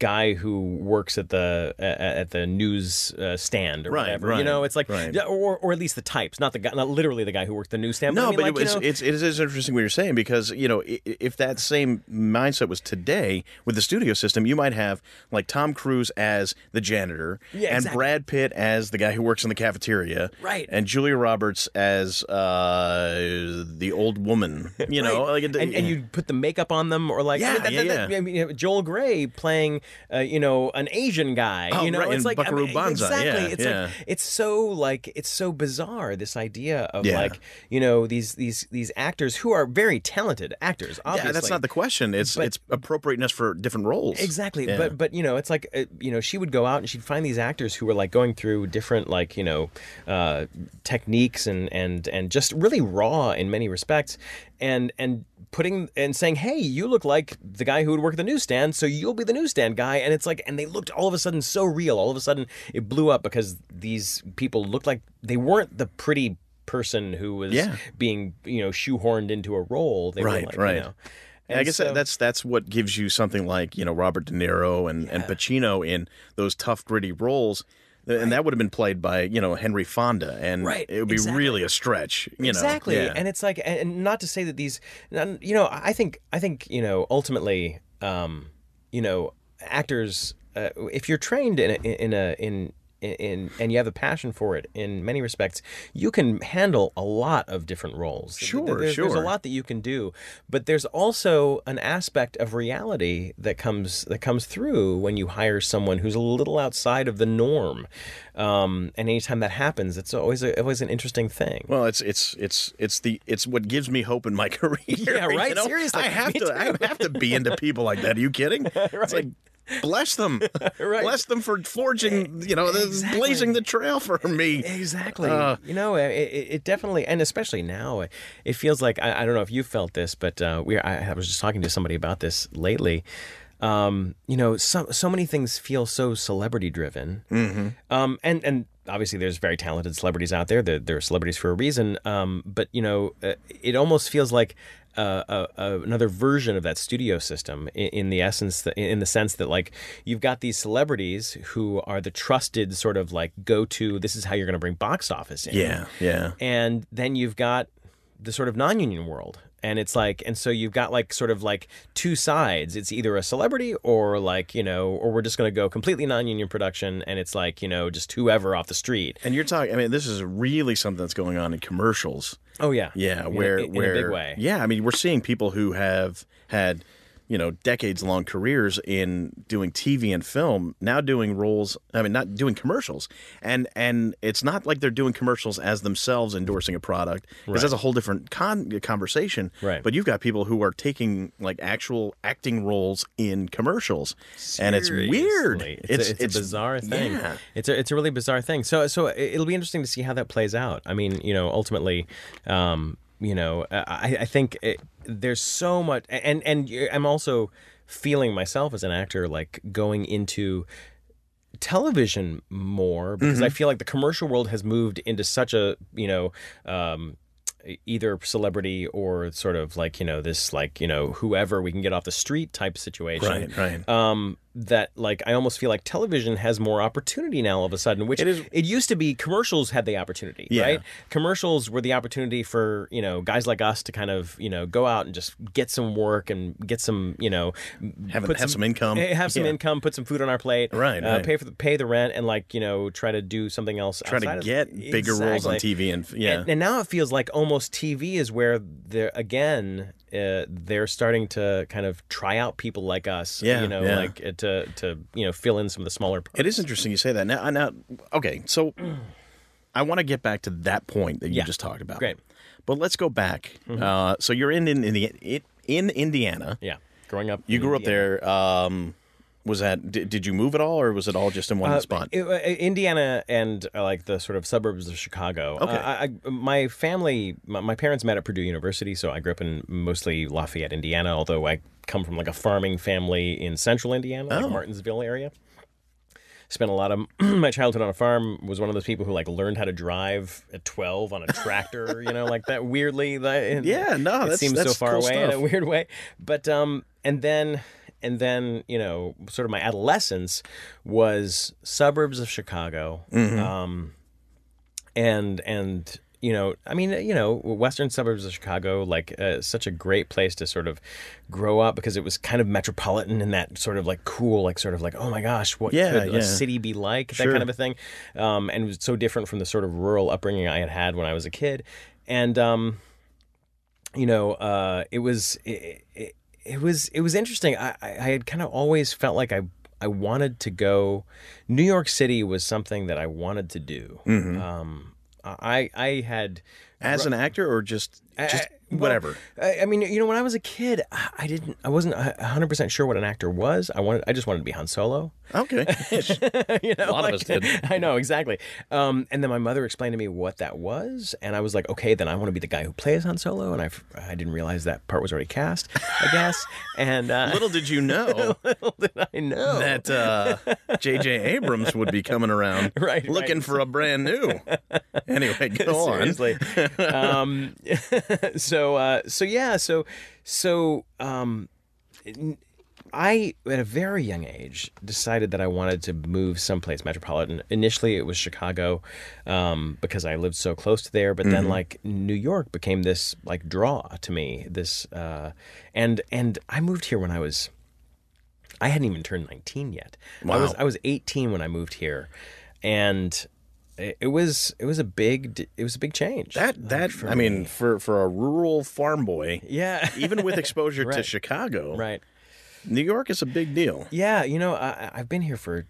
guy who works at the news stand or whatever. Right. It's like, or at least the types, not the guy, not literally the guy who worked the news stand. No, but it is interesting what you're saying, because if that same mindset was today with the studio system, you might have like Tom Cruise as the janitor, and Brad Pitt as the guy who works in the cafeteria, and Julia Roberts as the old woman. And you would put the makeup on them, or like Joel Grey playing, an Asian guy. It's like Buckaroo Banzai. Exactly. It's so bizarre, this idea of these actors who are very talented actors. Obviously, that's not the question. It's appropriateness for different roles. Exactly. Yeah. But it's like she would go out and she'd find these actors who were like going through different techniques and just really raw in many respects, and putting and saying, hey, you look like the guy who would work at the newsstand, so you'll be the newsstand guy. And it's like, and they looked all of a sudden so real. All of a sudden it blew up because these people looked like they weren't the pretty person who was being, shoehorned into a role. They were like, I guess that's what gives you something like, Robert De Niro and Pacino in those tough, gritty roles. And that would have been played by, Henry Fonda, and it would be really a stretch, Exactly, and it's like, and not to say that these, I think ultimately, actors, if you're trained in and you have a passion for it, in many respects, you can handle a lot of different roles. Sure. There's a lot that you can do, but there's also an aspect of reality that comes through when you hire someone who's a little outside of the norm. And anytime that happens, it's always an interesting thing. Well, it's what gives me hope in my career. Yeah, right. Seriously, I have to be into people like that. Are you kidding? Right. It's like, bless them. Bless them for forging, blazing the trail for me. Exactly. It definitely, and especially now, it feels like, I don't know if you felt this, but I was just talking to somebody about this lately. So many things feel so celebrity driven. Mm-hmm. And obviously there's very talented celebrities out there. There are celebrities for a reason. But it almost feels like another version of that studio system in the sense that like you've got these celebrities who are the trusted sort of like go-to, this is how you're going to bring box office in. Yeah. And then you've got the sort of non-union world. And it's like, and so you've got like sort of like two sides. It's either a celebrity or like, or we're just going to go completely non-union production. And it's like, just whoever off the street. And you're talking, this is really something that's going on in commercials. Oh, yeah. Yeah. Where in a big way. Yeah. We're seeing people who have had, decades long careers in doing TV and film, now doing roles, not doing commercials. And it's not like they're doing commercials as themselves endorsing a product, because that's a whole different conversation. Right. But you've got people who are taking like actual acting roles in commercials. Seriously. And it's weird. It's a bizarre thing. Yeah. It's a really bizarre thing. So it'll be interesting to see how that plays out. Ultimately, I think there's so much, and I'm also feeling myself as an actor like going into television more, because I feel like the commercial world has moved into such a either celebrity or sort of like, you know, this like, you know, whoever we can get off the street type situation. Right. That like, I almost feel like television has more opportunity now all of a sudden, which it used to be commercials had the opportunity, right? Commercials were the opportunity for, you know, guys like us to kind of, you know, go out and just get some work and get some, you know, have some income, put some food on our plate, right. pay the rent and like, you know, try to do something else. Try to get bigger roles on TV and now it feels like almost TV is where they're again. They're starting to kind of try out people like us, like to fill in some of the smaller parts. It is interesting you say that. Now, okay, so I want to get back to that point that you just talked about. Great, but let's go back. Mm-hmm. So you're in Indiana. Yeah, growing up, you grew up there. Did you move at all, or was it all just in one spot? Indiana and like the sort of suburbs of Chicago. Okay. My parents met at Purdue University, so I grew up in mostly Lafayette, Indiana, although I come from like a farming family in central Indiana, like Martinsville area. Spent a lot of my childhood on a farm, was one of those people who like learned how to drive at 12 on a tractor, you know, like that weirdly. It seems so far away stuff. In a weird way. But, and then, you know, sort of my adolescence was suburbs of Chicago. Mm-hmm. You know, I mean, you know, western suburbs of Chicago, like such a great place to sort of grow up because it was kind of metropolitan in that sort of like cool, like sort of like, oh my gosh, what could a city be like? Sure. That kind of a thing. And it was so different from the sort of rural upbringing I had when I was a kid. And, you know, it was interesting. I had kind of always felt like I wanted to go. New York City was something that I wanted to do. Mm-hmm. I had as an actor or just whatever. I mean, you know, when I was a kid, I wasn't 100% sure what an actor was. I just wanted to be Han Solo. Okay. You know, a lot of us did. I know, exactly. And then my mother explained to me what that was, and I was like, okay, then I want to be the guy who plays Han Solo, and I didn't realize that part was already cast, I guess. And little did you know. Little did I know. That J.J. Abrams would be coming around looking for a brand new. Anyway, go on. Seriously. I, at a very young age, decided that I wanted to move someplace metropolitan. Initially, it was Chicago because I lived so close to there. But then, like, New York became this, like, draw to me. And I moved here when I hadn't even turned 19 yet. Wow. I was 18 when I moved here. And... It was a big change. For a rural farm boy, even with exposure to Chicago, New York is a big deal. Yeah, you know, I've been here for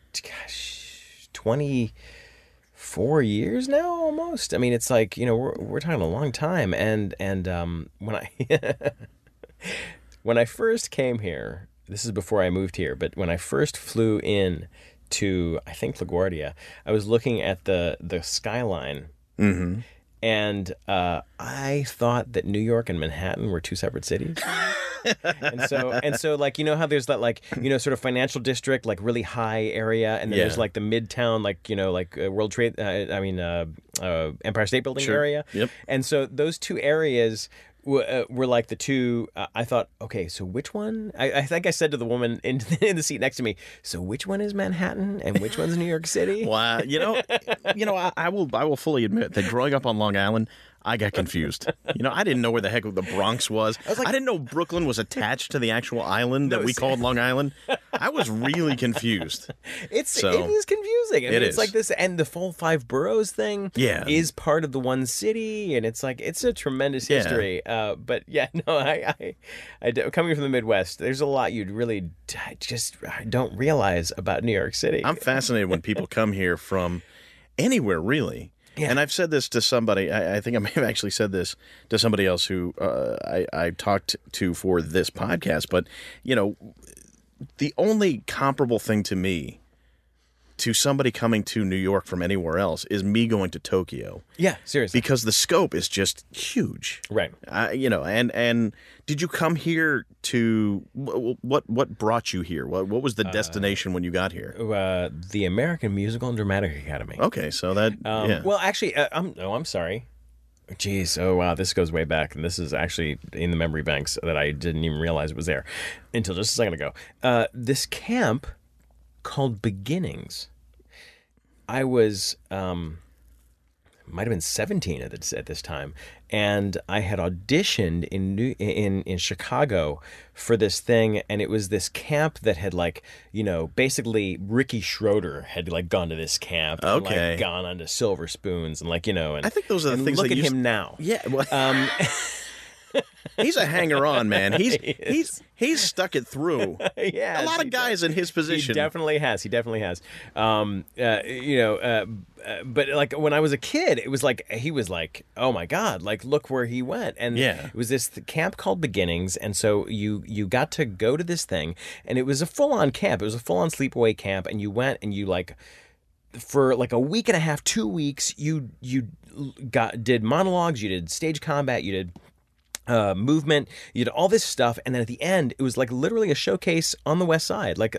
24 years now, almost. I mean, it's like, you know, we're talking a long time. And when I when I first came here, this is before I moved here, but when I first flew in to, I think, LaGuardia, I was looking at the skyline, and I thought that New York and Manhattan were two separate cities. and so like, you know how there's that, like, you know, sort of financial district, like really high area, and then there's like the midtown, like, you know, like World Trade, Empire State Building area. Yep. And so those two areas were like the two. I thought, okay, so which one? I think I said to the woman in the seat next to me, so which one is Manhattan and which one's New York City? Wow, you know, I will fully admit that growing up on Long Island, I got confused. You know, I didn't know where the heck the Bronx was. I didn't know Brooklyn was attached to the actual island that we called Long Island. I was really confused. It is confusing. I mean, it's like this, and the full five boroughs thing is part of the one city, and it's like, it's a tremendous history. But yeah, no, I coming from the Midwest, there's a lot you'd really don't realize about New York City. I'm fascinated when people come here from anywhere, really. Yeah. And I've said this to somebody, I think I may have actually said this to somebody else who I talked to for this podcast, but, you know, the only comparable thing to me to somebody coming to New York from anywhere else is me going to Tokyo. Yeah, seriously. Because the scope is just huge. Right. You know, and did you come here to, what brought you here? What was the destination when you got here? The American Musical and Dramatic Academy. Okay, so that, Well, actually, I'm sorry. Jeez, oh wow, this goes way back, and this is actually in the memory banks that I didn't even realize it was there until just a second ago. This camp called Beginnings. I was, might have been 17 at this time, and I had auditioned in Chicago for this thing, and it was this camp that had, like, you know, basically Ricky Schroeder had, like, gone to this camp, and, like, gone on to Silver Spoons, and, like, you know, and I think those are the things. Look at him now. Yeah, well, he's a hanger-on, man. He's stuck it through. Yeah, a lot of guys in his position. He definitely has. But like when I was a kid, it was like he was like, oh my God, like look where he went. And it was this camp called Beginnings, and so you got to go to this thing, and it was a full-on camp. It was a full-on sleepaway camp, and you went and you like. For like a week and a half, 2 weeks, you did monologues, you did stage combat, you did movement, you did all this stuff, and then at the end, it was like literally a showcase on the West Side, like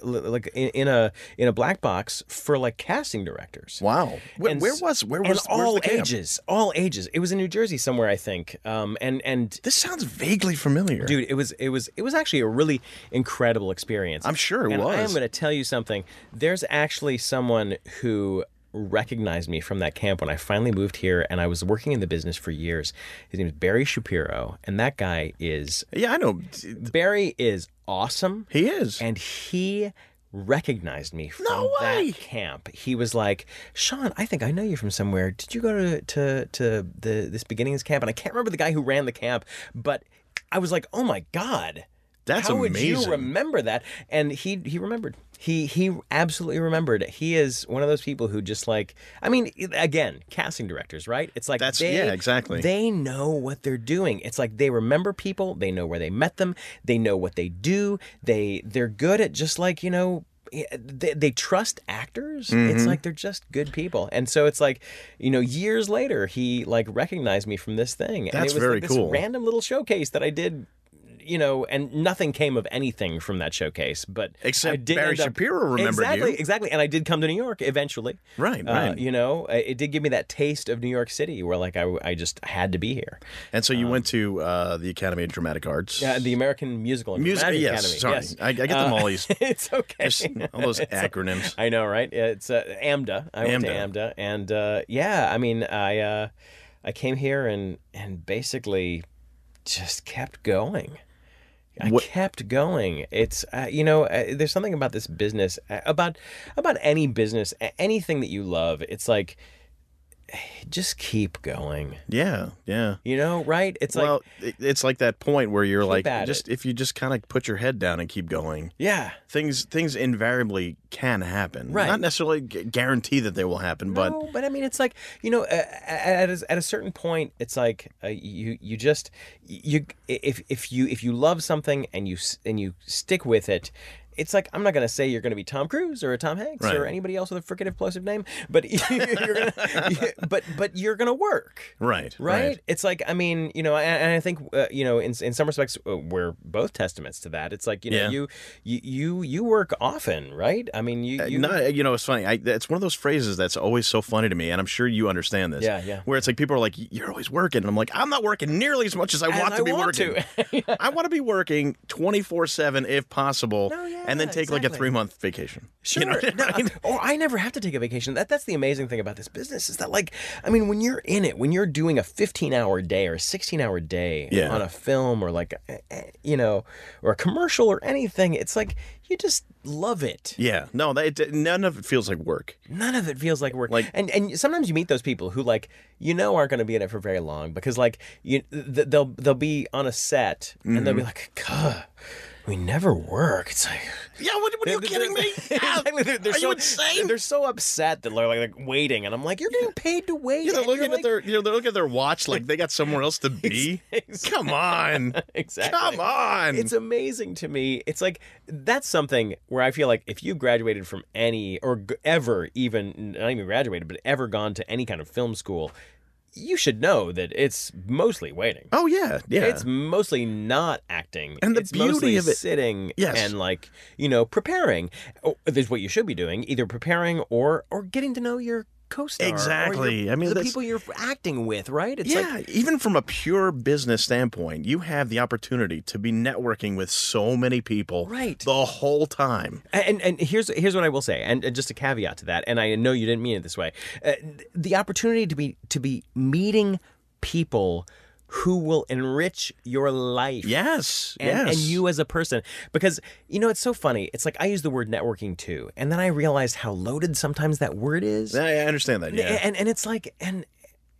in a black box for like casting directors. Wow, where was all ages, all ages. It was in New Jersey somewhere, I think. And this sounds vaguely familiar, dude. It was actually a really incredible experience. I'm sure it was. I'm going to tell you something. There's actually someone who recognized me from that camp when I finally moved here, and I was working in the business for years. His name is Barry Shapiro, and that guy is... Yeah, I know. Barry is awesome. He is. And he recognized me from that camp. He was like, Sean, I think I know you from somewhere. Did you go to this Beginnings camp? And I can't remember the guy who ran the camp, but I was like, oh my God. That's amazing. How would you remember that? And he remembered. He absolutely remembered. He is one of those people who just like, I mean, again, casting directors, right? It's like they know what they're doing. It's like they remember people. They know where they met them. They know what they do. They're good at just like, you know, they trust actors. Mm-hmm. It's like they're just good people. And so it's like, you know, years later, he like recognized me from this thing. That's and it was very like this cool. Random little showcase that I did. You know, and nothing came of anything from that showcase, but except Barry Shapiro remembered you. Exactly. And I did come to New York eventually. Right. You know, it did give me that taste of New York City where, like, I just had to be here. And so you went to the Academy of Dramatic Arts. Yeah, the American Musical and Dramatic Academy. Sorry. Yes. I get them all these. It's okay. All those acronyms. I know, right? It's AMDA. I went to AMDA. And, yeah, I mean, I came here and basically just kept going. Kept going. It's, you know, there's something about this business, about any business, anything that you love. It's like, just keep going. Yeah. You know, right? It's it's like that point where you're like, if you just kind of put your head down and keep going. Yeah. Things invariably can happen. Right. Not necessarily guarantee that they will happen, but. No, but I mean, it's like, you know, at a certain point, it's like if you love something and you stick with it. It's like, I'm not going to say you're going to be Tom Cruise or a Tom Hanks or anybody else with a freaking explosive name, but you're going to work. Right. It's like, I mean, you know, and I think, you know, in some respects, we're both testaments to that. It's like, you know, you work often, right? I mean, you know, it's funny. It's one of those phrases that's always so funny to me, and I'm sure you understand this. Yeah. Where it's like, people are like, you're always working. And I'm like, I'm not working nearly as much as I want to be working. I want to be working 24/7 if possible. No, yeah. And then take like a 3-month vacation. Sure. You know what I mean? Or I never have to take a vacation. That's the amazing thing about this business is that, like, I mean, when you're in it, when you're doing a 15-hour day or a 16-hour day on a film or, like, you know, or a commercial or anything, it's like you just love it. Yeah. No, none of it feels like work. Like, and sometimes you meet those people who, like, you know, aren't going to be in it for very long because, like, they'll be on a set and they'll be like, God. We never work. It's like, yeah. What are you kidding me? Exactly. Are you insane? They're so upset that they're like waiting, and I'm like, you're getting paid to wait. Yeah, they're looking at their watch like they got somewhere else to be. Exactly. Come on. It's amazing to me. It's like that's something where I feel like if you graduated from any or ever even not even graduated but ever gone to any kind of film school. You should know that it's mostly waiting. Oh, yeah. It's mostly not acting. And the beauty of it. It's mostly sitting and, like, you know, preparing. There's what you should be doing, either preparing or getting to know your co-star. Exactly. I mean, the people you're acting with, right? It's like, even from a pure business standpoint, you have the opportunity to be networking with so many people the whole time. And here's what I will say, and just a caveat to that, and I know you didn't mean it this way, the opportunity to be meeting people who will enrich your life. Yes, and you as a person. Because, you know, it's so funny. It's like I use the word networking too. And then I realized how loaded sometimes that word is. I understand that, yeah. And it's like, and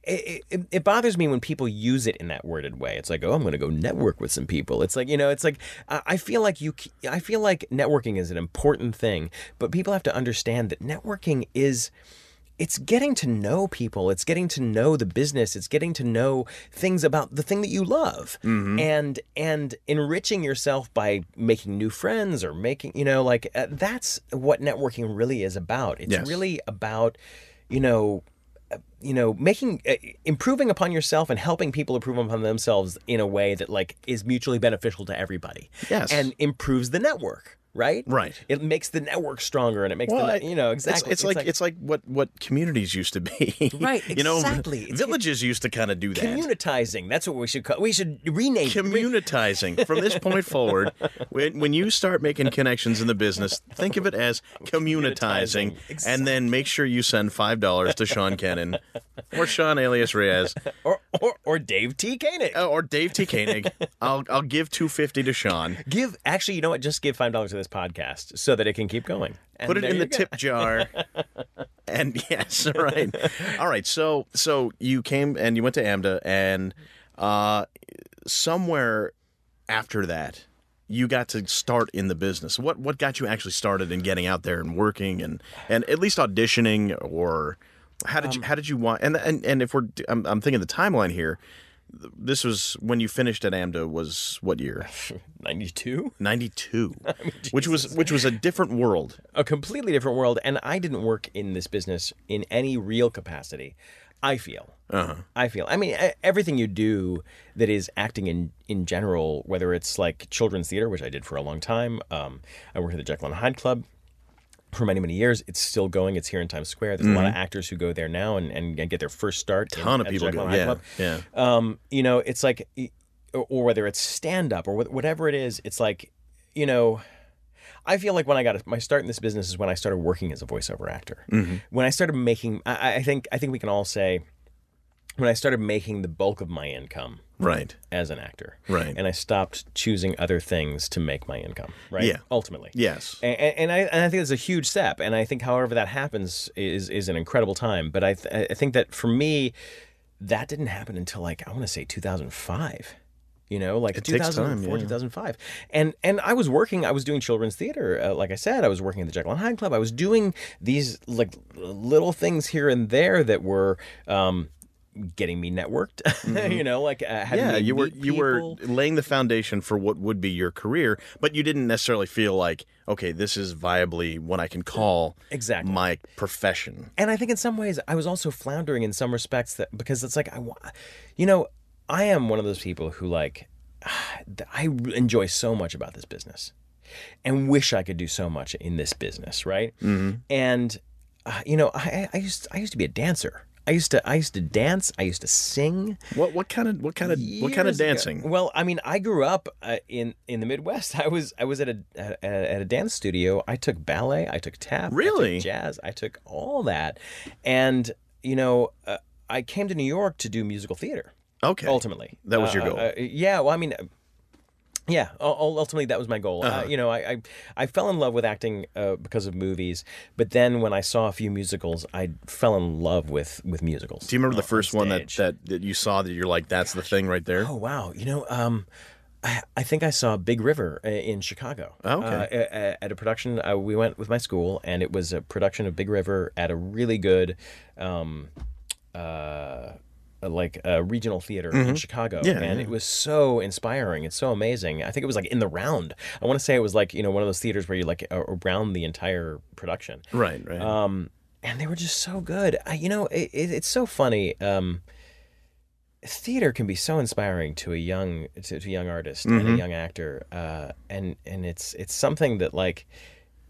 it bothers me when people use it in that worded way. It's like, oh, I'm going to go network with some people. It's like, you know, it's like, I feel like networking is an important thing. But people have to understand that networking is... It's getting to know people. It's getting to know the business. It's getting to know things about the thing that you love, and enriching yourself by making new friends or making, you know, like that's what networking really is about. It's really about, you know, making, improving upon yourself and helping people improve upon themselves in a way that like is mutually beneficial to everybody. Yes, and improves the network. Right? Right. It makes the network stronger, and it makes it's like what communities used to be. Right, exactly. You know, villages used to kind of do that. Communitizing. That's what we should call it. We should rename it. Communitizing. From this point forward, when you start making connections in the business, think of it as communitizing, exactly. And then make sure you send $5 to Sean Kenin or Sean Elias Reyes or Dave T. Koenig. Or Dave T. Koenig. I'll give $2.50 to Sean. Actually, you know what? Just give $5 to this podcast so that it can keep going. And put it in the tip jar. And yes, right. All right. So you came and you went to AMDA, and somewhere after that, you got to start in the business. What got you actually started in getting out there and working and at least auditioning, or how did you want? And if I'm thinking the timeline here. This was when you finished at AMDA. Was what year? 92. 92, I mean, which was a different world, a completely different world. And I didn't work in this business in any real capacity. I feel. I mean, everything you do that is acting in general, whether it's like children's theater, which I did for a long time. I worked at the Jekyll and Hyde Club for many, many years. It's still going. It's here in Times Square. There's a lot of actors who go there now and get their first start. A ton of people go. Yeah. You know, it's like, or whether it's stand up or whatever it is, it's like, you know, I feel like when I got my start in this business is when I started working as a voiceover actor. Mm-hmm. When I started making, I think we can all say, when I started making the bulk of my income, right, as an actor, right, and I stopped choosing other things to make my income, right, yeah, ultimately, yes, and I think it's a huge step, and I think however that happens is an incredible time, but I think that for me, that didn't happen until like I want to say 2005. You know, like it 2004, time, yeah. 2005. And I was working, I was doing children's theater. Like I said, I was working at the Jekyll and Hyde Club. I was doing these like little things here and there that were getting me networked, you know, like you were laying the foundation for what would be your career, but you didn't necessarily feel like, okay, this is viably what I can call my profession. And I think in some ways I was also floundering in some respects that because it's like, I am one of those people who like, I enjoy so much about this business and wish I could do so much in this business, right? Mm-hmm. And, you know, I used to be a dancer. I used to dance. I used to sing. What kind of dancing? Ago. Well, I mean, I grew up in the Midwest. I was at a dance studio. I took ballet. I took tap. Really? I took jazz. I took all that. And, you know, I came to New York to do musical theater. Okay. Ultimately. That was your goal. Well, I mean, ultimately that was my goal. Uh-huh. You know, I fell in love with acting because of movies, but then when I saw a few musicals, I fell in love with musicals. Do you remember the first one that you saw that you're like, that's the thing right there? Oh, wow. You know, I think I saw Big River in Chicago. Oh, okay. At a production. We went with my school, and it was a production of Big River at a really good... like a regional theater in Chicago, It was so inspiring. It's so amazing. I think it was like in the round. I want to say it was like, you know, one of those theaters where you like around the entire production. Right. And they were just so good. It's so funny. Theater can be so inspiring to a young artist and a young actor, and it's something that like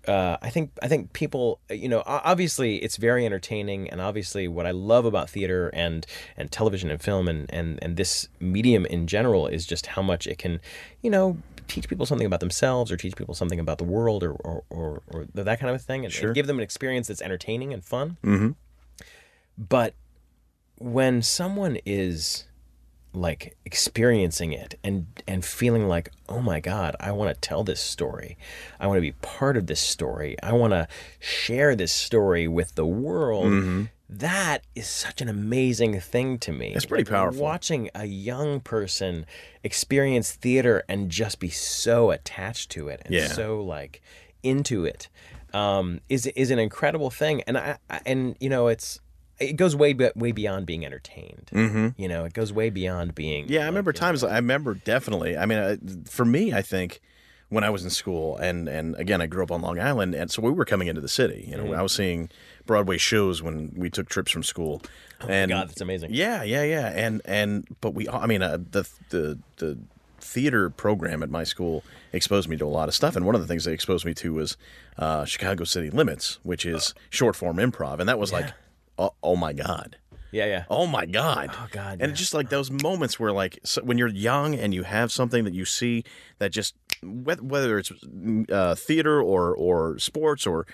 I think people, you know, obviously it's very entertaining, and obviously what I love about theater and television and film and this medium in general is just how much it can, you know, teach people something about themselves or teach people something about the world or that kind of a thing, and, sure, and give them an experience that's entertaining and fun. Mm-hmm. But when someone is like experiencing it and feeling like, oh my God, I want to tell this story. I want to be part of this story. I want to share this story with the world. Mm-hmm. That is such an amazing thing to me. It's pretty powerful. Watching a young person experience theater and just be so attached to it and so like into it is an incredible thing. And I you know, it goes way beyond being entertained. Mm-hmm. You know, it goes way beyond being. Yeah, like, I remember definitely. I mean, for me, I think when I was in school, and again, I grew up on Long Island, and so we were coming into the city. You know, mm-hmm. I was seeing Broadway shows when we took trips from school. Oh and, my God, that's amazing. Yeah, but the theater program at my school exposed me to a lot of stuff, and one of the things they exposed me to was Chicago City Limits, which is short form improv, and that was like. Oh my God. Yeah. Oh my God. Oh God. And it's just like those moments where, like, so when you're young and you have something that you see that just, whether it's theater or sports or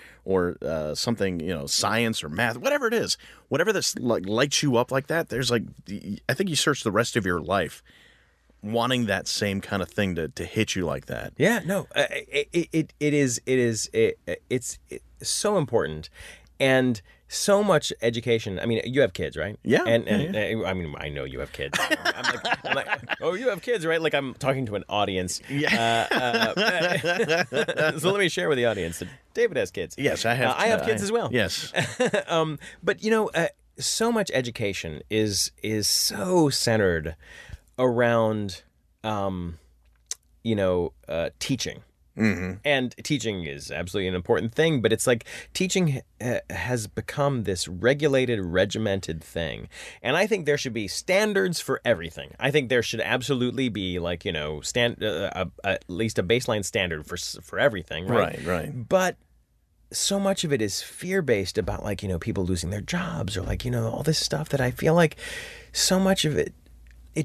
something, you know, science or math, whatever it is, whatever that's like lights you up like that, there's like, I think you search the rest of your life wanting that same kind of thing to hit you like that. Yeah. No. It's so important. And so much education. I mean, you have kids, right? Yeah. And I mean, I know you have kids. I'm like, oh, you have kids, right? Like, I'm talking to an audience. Yeah. So let me share with the audience that David has kids. Yes, I have. I have kids as well. Yes. But you know, so much education is so centered around, teaching. Mm-hmm. And teaching is absolutely an important thing, but it's like teaching has become this regulated, regimented thing. And I think there should be standards for everything. I think there should absolutely be, like, you know, at least a baseline standard for everything. Right. But so much of it is fear-based about, like, you know, people losing their jobs or, like, you know, all this stuff that I feel like so much of it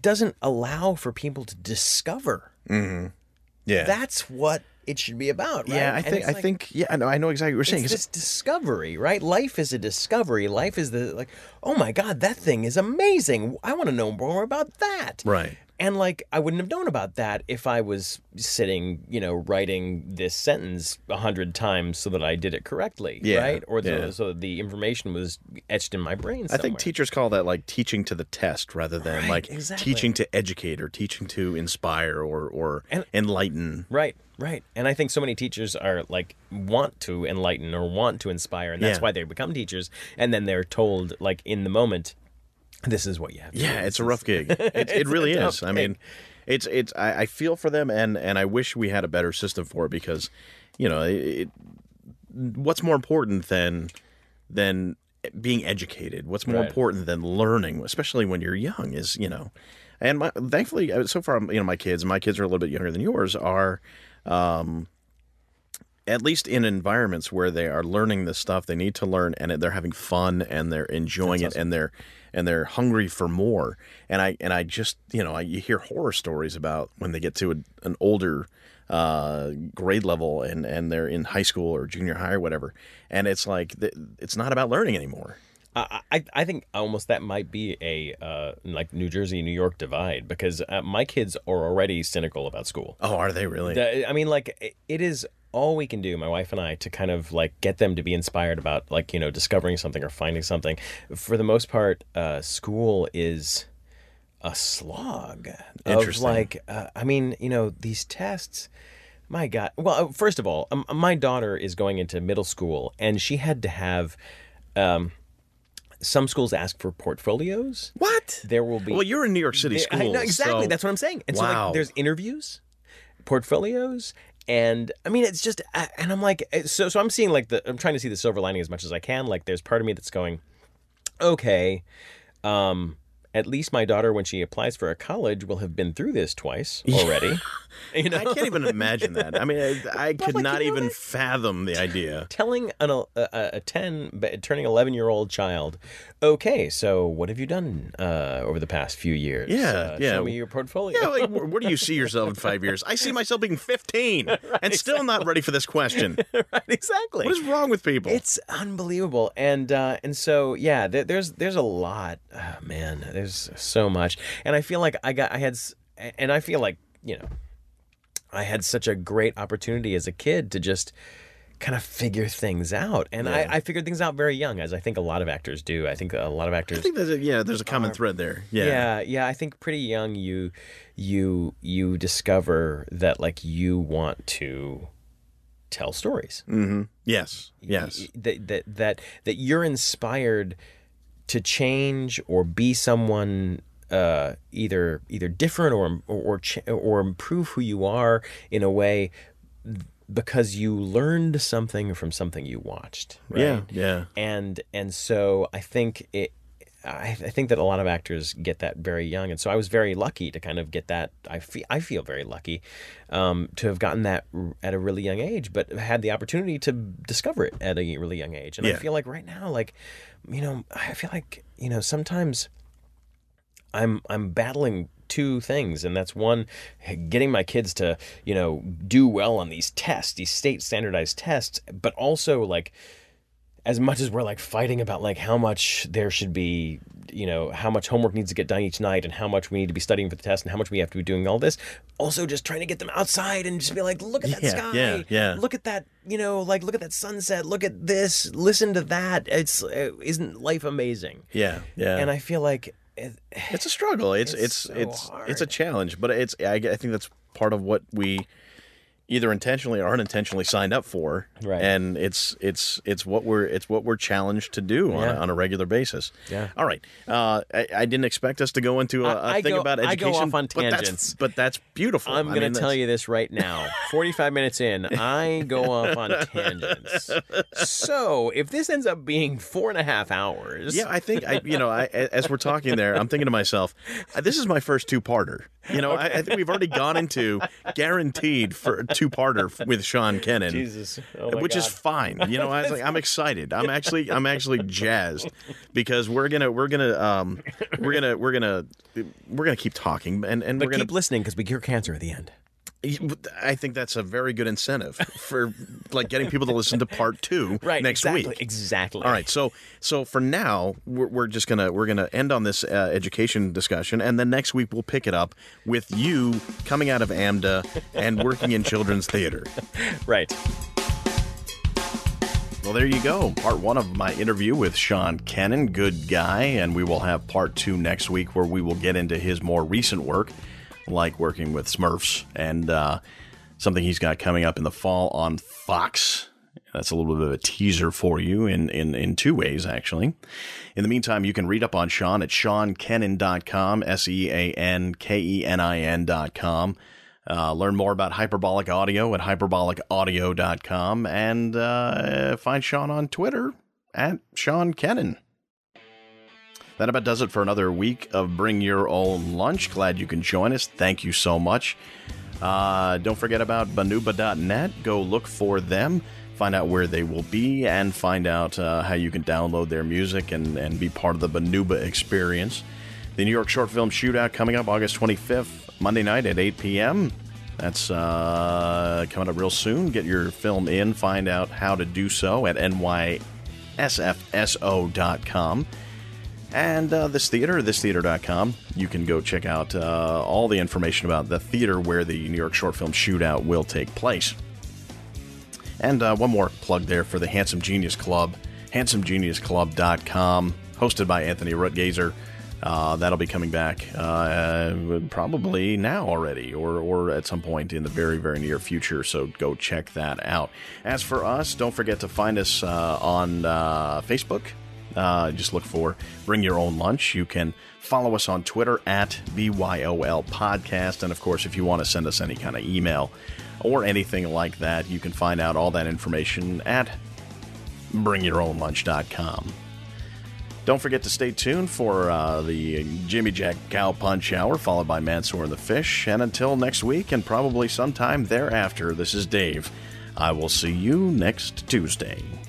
doesn't allow for people to discover. Mm-hmm. Yeah. That's what it should be about, right? Yeah, I know exactly what you're saying. It's this discovery, right? Life is a discovery. Life is like, oh my God, that thing is amazing. I want to know more about that. Right. And like, I wouldn't have known about that if I was sitting, you know, writing this sentence 100 times so that I did it correctly, right? Or so the information was etched in my brain somewhere. I think teachers call that like teaching to the test rather than teaching to educate or teaching to inspire or enlighten. Right. Right. And I think so many teachers are like, want to enlighten or want to inspire. And that's why they become teachers. And then they're told, like, in the moment, this is what you have to do. It's a rough gig. It really is. I mean, it's I feel for them. And I wish we had a better system for it, because, you know, what's more important than being educated? What's more important than learning, especially when you're young, is, you know, and thankfully so far, you know, my kids are a little bit younger than yours, are, at least in environments where they are learning the stuff they need to learn, and they're having fun, and they're enjoying it, and they're hungry for more. And I just, you know, you hear horror stories about when they get to an older grade level and they're in high school or junior high or whatever, and it's like it's not about learning anymore. I think almost that might be a like New Jersey, New York divide, because my kids are already cynical about school. Oh, are they really? I mean, like, it is all we can do, my wife and I, to kind of like get them to be inspired about, like, you know, discovering something or finding something. For the most part, school is a slog. Interesting. Of like, I mean, you know, these tests. My God. Well, first of all, my daughter is going into middle school, and she had to have. Some schools ask for portfolios. What? There will be. Well, you're in New York City schools. I know, exactly. So. That's what I'm saying. And so, like, there's interviews, portfolios, and I mean, it's just. And I'm like, so I'm seeing like I'm trying to see the silver lining as much as I can. Like, there's part of me that's going, okay, at least my daughter, when she applies for a college, will have been through this twice already. You know? I can't even imagine that. I mean, I could not even fathom the idea. Telling a 10, turning 11-year-old child, okay, so what have you done over the past few years? Yeah, show me your portfolio. Yeah, like, where do you see yourself in 5 years? I see myself being 15 and still not ready for this question. Right, exactly. What is wrong with people? It's unbelievable. And so, yeah, there's a lot. Oh, man, there's so much. And I feel like I had such a great opportunity as a kid to just kind of figure things out. And yeah. I figured things out very young, as I think a lot of actors do. I think there's a common thread there. Yeah. I think pretty young you discover that, like, you want to tell stories. Mm-hmm. Yes. That you're inspired to change or be someone either different or improve who you are in a way because you learned something from something you watched, right? Yeah. And so I think that a lot of actors get that very young, and so I was very lucky to kind of get that. I feel very lucky to have gotten that at a really young age, but had the opportunity to discover it at a really young age. And I feel like right now, like, you know, sometimes I'm battling two things, and that's one, getting my kids to, you know, do well on these tests, these state standardized tests, but also, like, as much as we're, like, fighting about, like, how much there should be, you know, how much homework needs to get done each night and how much we need to be studying for the test and how much we have to be doing all this, also just trying to get them outside and just be like, look at that sky. Yeah. Look at that, you know, like, look at that sunset. Look at this. Listen to that. Isn't life amazing? Yeah. And I feel like it's a struggle. It's a challenge, but I think that's part of what we either intentionally or unintentionally signed up for, right? And it's what we're challenged to do on a regular basis. Yeah. All right. I didn't expect us to go into a thing about education. I go off on tangents, but that's beautiful. I'm going to tell you this right now. 45 minutes in, I go off on tangents. So if this ends up being 4.5 hours, yeah, I think as we're talking there, I'm thinking to myself, this is my first two-parter. You know, okay. I think we've already gone into guaranteed for two-parter with Sean Kenin, Jesus. Oh my which God. Is fine. You know, I was like, I'm excited. I'm actually jazzed because we're gonna keep talking and but we're gonna keep listening because we cure cancer at the end. I think that's a very good incentive for, like, getting people to listen to part two next week. Exactly. All right. So for now, we're gonna end on this education discussion, and then next week we'll pick it up with you coming out of AMDA and working in children's theater. Right. Well, there you go. Part one of my interview with Sean Kenin, good guy, and we will have part two next week where we will get into his more recent work, like working with Smurfs and something he's got coming up in the fall on Fox. That's a little bit of a teaser for you in two ways, actually. In the meantime, you can read up on Sean at SeanKenin.com, SeanKenin.com. Learn more about Hyperbolic Audio at HyperbolicAudio.com. And find Sean on Twitter at Sean Kenin. That about does it for another week of Bring Your Own Lunch. Glad you can join us. Thank you so much. Don't forget about Banuba.net. Go look for them. Find out where they will be and find out how you can download their music and be part of the Banuba experience. The New York Short Film Shootout coming up August 25th, Monday night at 8 p.m. That's coming up real soon. Get your film in. Find out how to do so at nysfso.com. And this theater, thistheater.com, you can go check out all the information about the theater where the New York Short Film Shootout will take place. And one more plug there for the Handsome Genius Club, handsomegeniusclub.com, hosted by Anthony Rutgazer. That'll be coming back probably now already or at some point in the very, very near future, so go check that out. As for us, don't forget to find us on Facebook. Just look for Bring Your Own Lunch. You can follow us on Twitter at BYOL Podcast. And, of course, if you want to send us any kind of email or anything like that, you can find out all that information at BringYourOwnLunch.com. Don't forget to stay tuned for the Jimmy Jack Cow Punch Hour, followed by Mansoor and the Fish. And until next week, and probably sometime thereafter, this is Dave. I will see you next Tuesday.